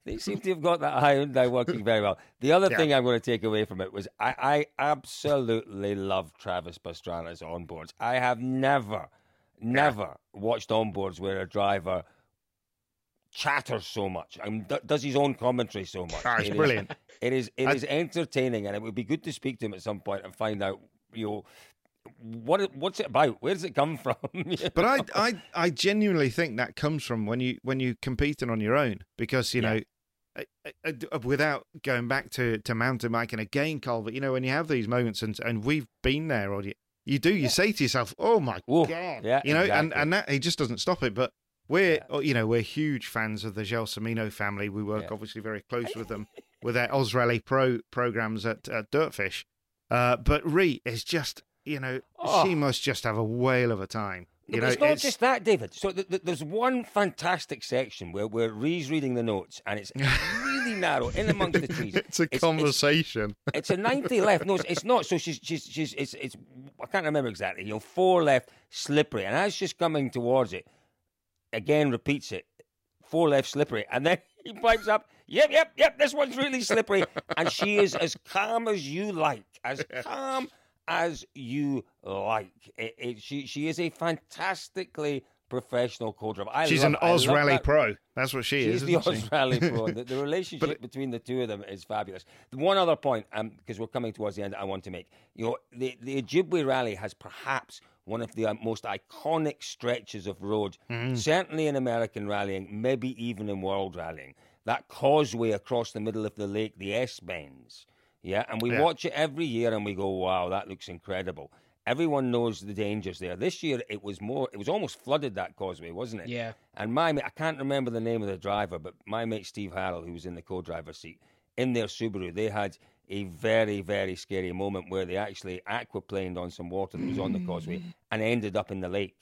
they seem to have got that Hyundai working very well. The other yeah. thing I'm going to take away from it was I, I absolutely love Travis Pastrana's onboards. I have never... Never watched onboards where a driver chatters so much and d- does his own commentary so much. That's it brilliant. Is, it is it I... is entertaining, and it would be good to speak to him at some point and find out, you know, what what's it about? Where does it come from? But I, I I genuinely think that comes from when you when you competing on your own, because you yeah. know. I, I, I, without going back to, to mountain bike and again, Colbert, you know, when you have these moments and and we've been there, or you. You do, you yeah. say to yourself, oh my Whoa. God, yeah, you know, exactly. and, and that, he just doesn't stop it. But we're, yeah. you know, we're huge fans of the Gelsomino family. We work yeah. obviously very close with them, with their Oz Rally Pro programs at, at Dirtfish. Uh, but Ree is just, you know, oh. she must just have a whale of a time. No, you know, it's not it's... just that, David. So th- th- there's one fantastic section where, where Ree's reading the notes and it's really narrow, in amongst the trees. It's a it's, conversation. It's, it's a ninety left. No, it's, it's not. So she's, she's, she's, it's, it's, I can't remember exactly. You know, four left, slippery. And as she's coming towards it, again repeats it, four left, slippery. And then he pipes up, yep, yep, yep, this one's really slippery. And she is as calm as you like, as calm as you like. It, it, she she is a fantastically professional co-driver. I She's love, an Oz Rally that. Pro. That's what she She's is. She's the Oz she? Rally Pro. The, the relationship it, between the two of them is fabulous. One other point, because um, we're coming towards the end, I want to make. You know, the, the Ojibwe Rally has perhaps one of the most iconic stretches of road, mm. certainly in American rallying, maybe even in world rallying. That causeway across the middle of the lake, the S-bends. Yeah, and we yeah. watch it every year and we go, wow, that looks incredible. Everyone knows the dangers there. This year, it was more, it was almost flooded, that causeway, wasn't it? Yeah. And my mate, I can't remember the name of the driver, but my mate Steve Harrell, who was in the co-driver seat, in their Subaru, they had a very, very scary moment where they actually aquaplaned on some water that was on the causeway and ended up in the lake.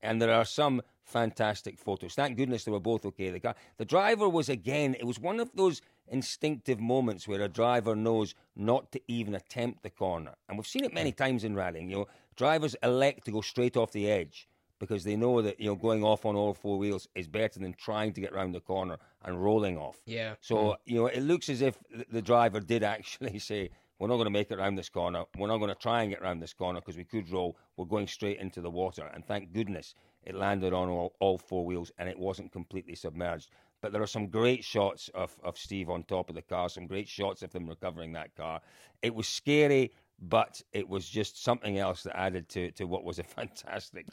And there are some fantastic photos. Thank goodness they were both okay. The, car, the driver was, again, it was one of those instinctive moments where a driver knows not to even attempt the corner. And we've seen it many times in rallying. You know, drivers elect to go straight off the edge because they know that, you know, going off on all four wheels is better than trying to get round the corner and rolling off. Yeah. So, mm. you know, it looks as if the driver did actually say, we're not going to make it round this corner. We're not going to try and get round this corner because we could roll. We're going straight into the water. And thank goodness it landed on all, all four wheels and it wasn't completely submerged. But there are some great shots of, of Steve on top of the car, some great shots of them recovering that car. It was scary, but it was just something else that added to, to what was a fantastic,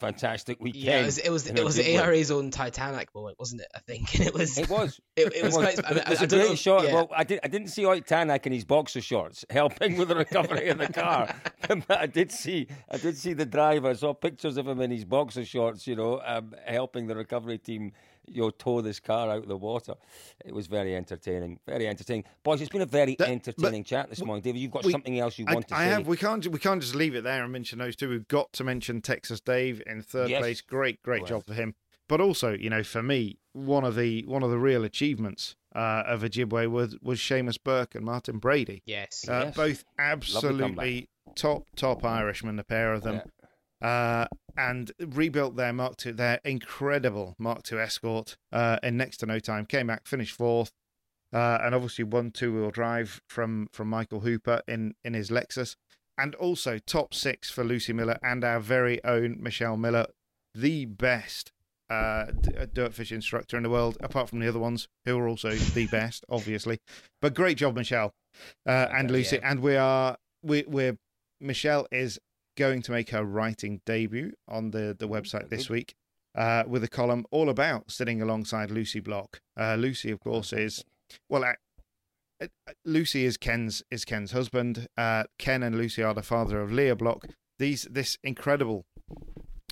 fantastic weekend. Yeah, it was it was, it was the A R A's own Titanic moment, wasn't it? I think and it was. It was. It, it was. Quite, I mean, it was I, a I great know, shot. Yeah. Well, I did. I didn't see Ott Tänak in his boxer shorts helping with the recovery of the car, but I did see. I did see the driver. I saw pictures of him in his boxer shorts. You know, um, helping the recovery team. You'll tow this car out of the water. It was very entertaining, very entertaining. Boys, it's been a very that, entertaining chat this we, morning. David, you've got we, something else you I, want to I say. I have. We can't, we can't just leave it there and mention those two. We've got to mention Texas Dave in third yes. place. Great, great well. job for him. But also, you know, for me, one of the one of the real achievements uh, of Ojibwe was, was Seamus Burke and Martin Brady. Yes. Uh, yes. Both absolutely top, top Irishmen, the pair of them. Yeah. Uh, and rebuilt their Mark two, their incredible Mark two Escort uh, in next to no time. Came back, finished fourth. uh, and obviously one two-wheel drive from, from Michael Hooper in, in his Lexus. And also top six for Lucy Miller and our very own Michelle Miller, the best uh, Dirtfish instructor in the world, apart from the other ones, who are also the best, obviously. But great job, Michelle uh, and oh, Lucy. Yeah. And we are, we, we're, Michelle is going to make her writing debut on the, the website this week uh, with a column all about sitting alongside Lucy Block. Uh, Lucy, of course, is, well, I, Lucy is Ken's is Ken's husband. Uh, Ken and Lucy are the father of Leah Block. These this incredible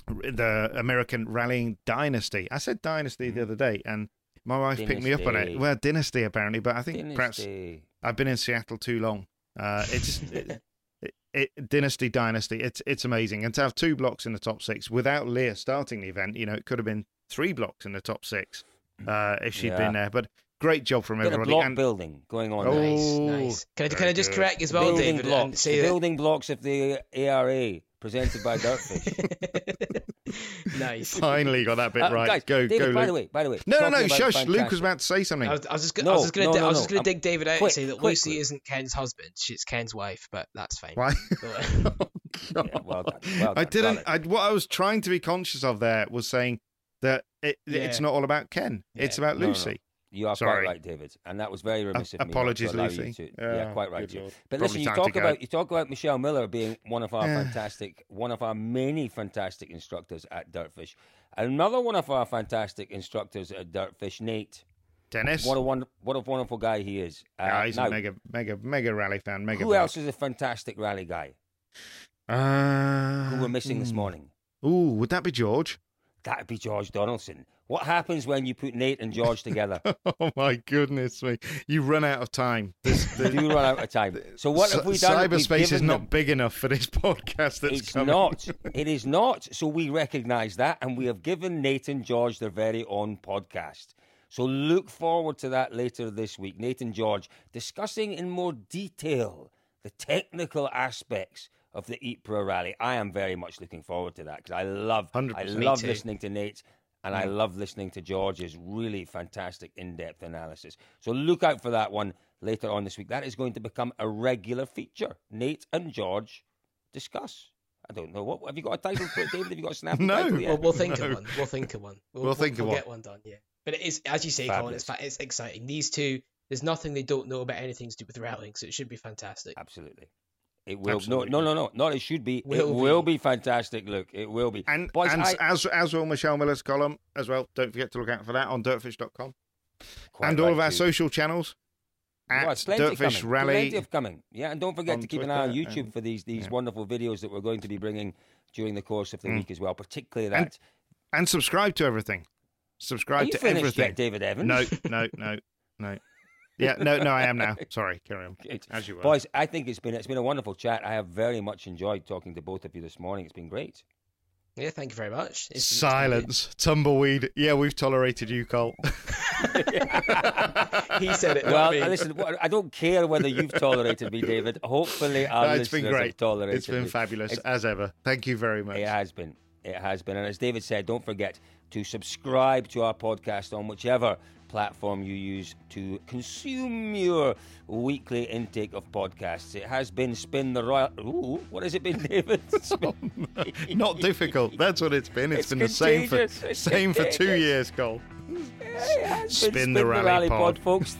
the American rallying dynasty. I said dynasty the other day, and my wife dynasty. picked me up on it. Well, dynasty apparently, but I think dynasty. perhaps I've been in Seattle too long. Uh, it's it, it, it, dynasty dynasty. It's it's amazing, and to have two blocks in the top six without Leah starting the event, you know, it could have been three blocks in the top six uh, if she had yeah. been there, but. Great job from everybody. Block and building going on. Oh, nice, nice. Can I, can I just good. correct as well, building David? Blocks. Say the building blocks of the A R A presented by Dirtfish. Nice. Finally got that bit uh, right. Guys, go, David, go. By Luke. the way, by the way. No, no, no. Shush. Luke was about to say something. I was, I was just, no, just going no, no, no. to dig David out quick, and say that quick, Lucy quick. isn't Ken's husband. She's Ken's wife, but that's fine. Why? oh, God. Yeah, well done, well done, I didn't. I, what I was trying to be conscious of there was saying that it, yeah. it's not all about Ken. Yeah. It's about no, Lucy. No. You are Sorry. quite right, David, and that was very remiss of me. Apologies, Lucy. To, yeah, yeah, quite right. But Probably listen, you talk about you talk about Michelle Miller being one of our yeah. fantastic, one of our many fantastic instructors at Dirtfish. Another one of our fantastic instructors at Dirtfish, Nate Dennis. What a one, what a wonderful guy he is. Uh, yeah, he's now, a mega, mega, mega rally fan. Mega. Who fan. else is a fantastic rally guy? Uh, who we're missing mm. this morning? Ooh, would that be George? That'd be George Donaldson. What happens when you put Nate and George together? Oh, my goodness me. You run out of time. This, this... You run out of time. So what have we done? Cyberspace is not them... big enough for this podcast that's it's coming. It's not. It is not. So we recognise that, and we have given Nate and George their very own podcast. So look forward to that later this week. Nate and George discussing in more detail the technical aspects of the Ypres Rally. I am very much looking forward to that because I love I love listening to Nate and mm. I love listening to George's really fantastic in-depth analysis. So look out for that one later on this week. That is going to become a regular feature. Nate and George discuss. I don't know. What have you got a title for it, David? Have you got a snap? No. Title yet? Well, we'll think no. of one. We'll think of one. We'll, we'll think we'll, of we'll one. Get one done, yeah. But it is, as you say, Fabulous. Colin, it's, it's exciting. These two, there's nothing they don't know about anything to do with rallying, so it should be fantastic. Absolutely. It will Absolutely. no no no no not it should be will it be. will be fantastic look it will be and, Boys, and I... as as will Michelle Miller's column as well. Don't forget to look out for that on dirtfish dot com Quite and right all of our too. social channels at well, Dirtfish coming. Rally plenty of coming yeah and don't forget to keep Twitter, an eye on YouTube and, for these these yeah. wonderful videos that we're going to be bringing during the course of the mm. week as well, particularly that and, and subscribe to everything subscribe Are you to finished everything yet, David Evans? no no no no yeah, no, no, I am now. Sorry, carry on. As you were. Boys, I think it's been it's been a wonderful chat. I have very much enjoyed talking to both of you this morning. It's been great. Yeah, thank you very much. It's, Silence, it's tumbleweed. Yeah, we've tolerated you, Cole. He said it. Well, I listen, I don't care whether you've tolerated me, David. Hopefully, our no, it's listeners been great. have tolerated It's been me. fabulous, it's, as ever. Thank you very much. It has been. It has been. And as David said, don't forget to subscribe to our podcast on whichever platform you use to consume your weekly intake of podcasts. It has been Spin the Royal... Ooh, what has it been, David? oh, no. Not difficult. That's what it's been. It's, it's been the same for it's same contagious. for two years, Cole. Spin, Spin the Rally, the Rally Pod. Pod, folks.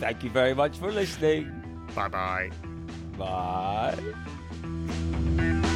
Thank you very much for listening. Bye-bye. Bye.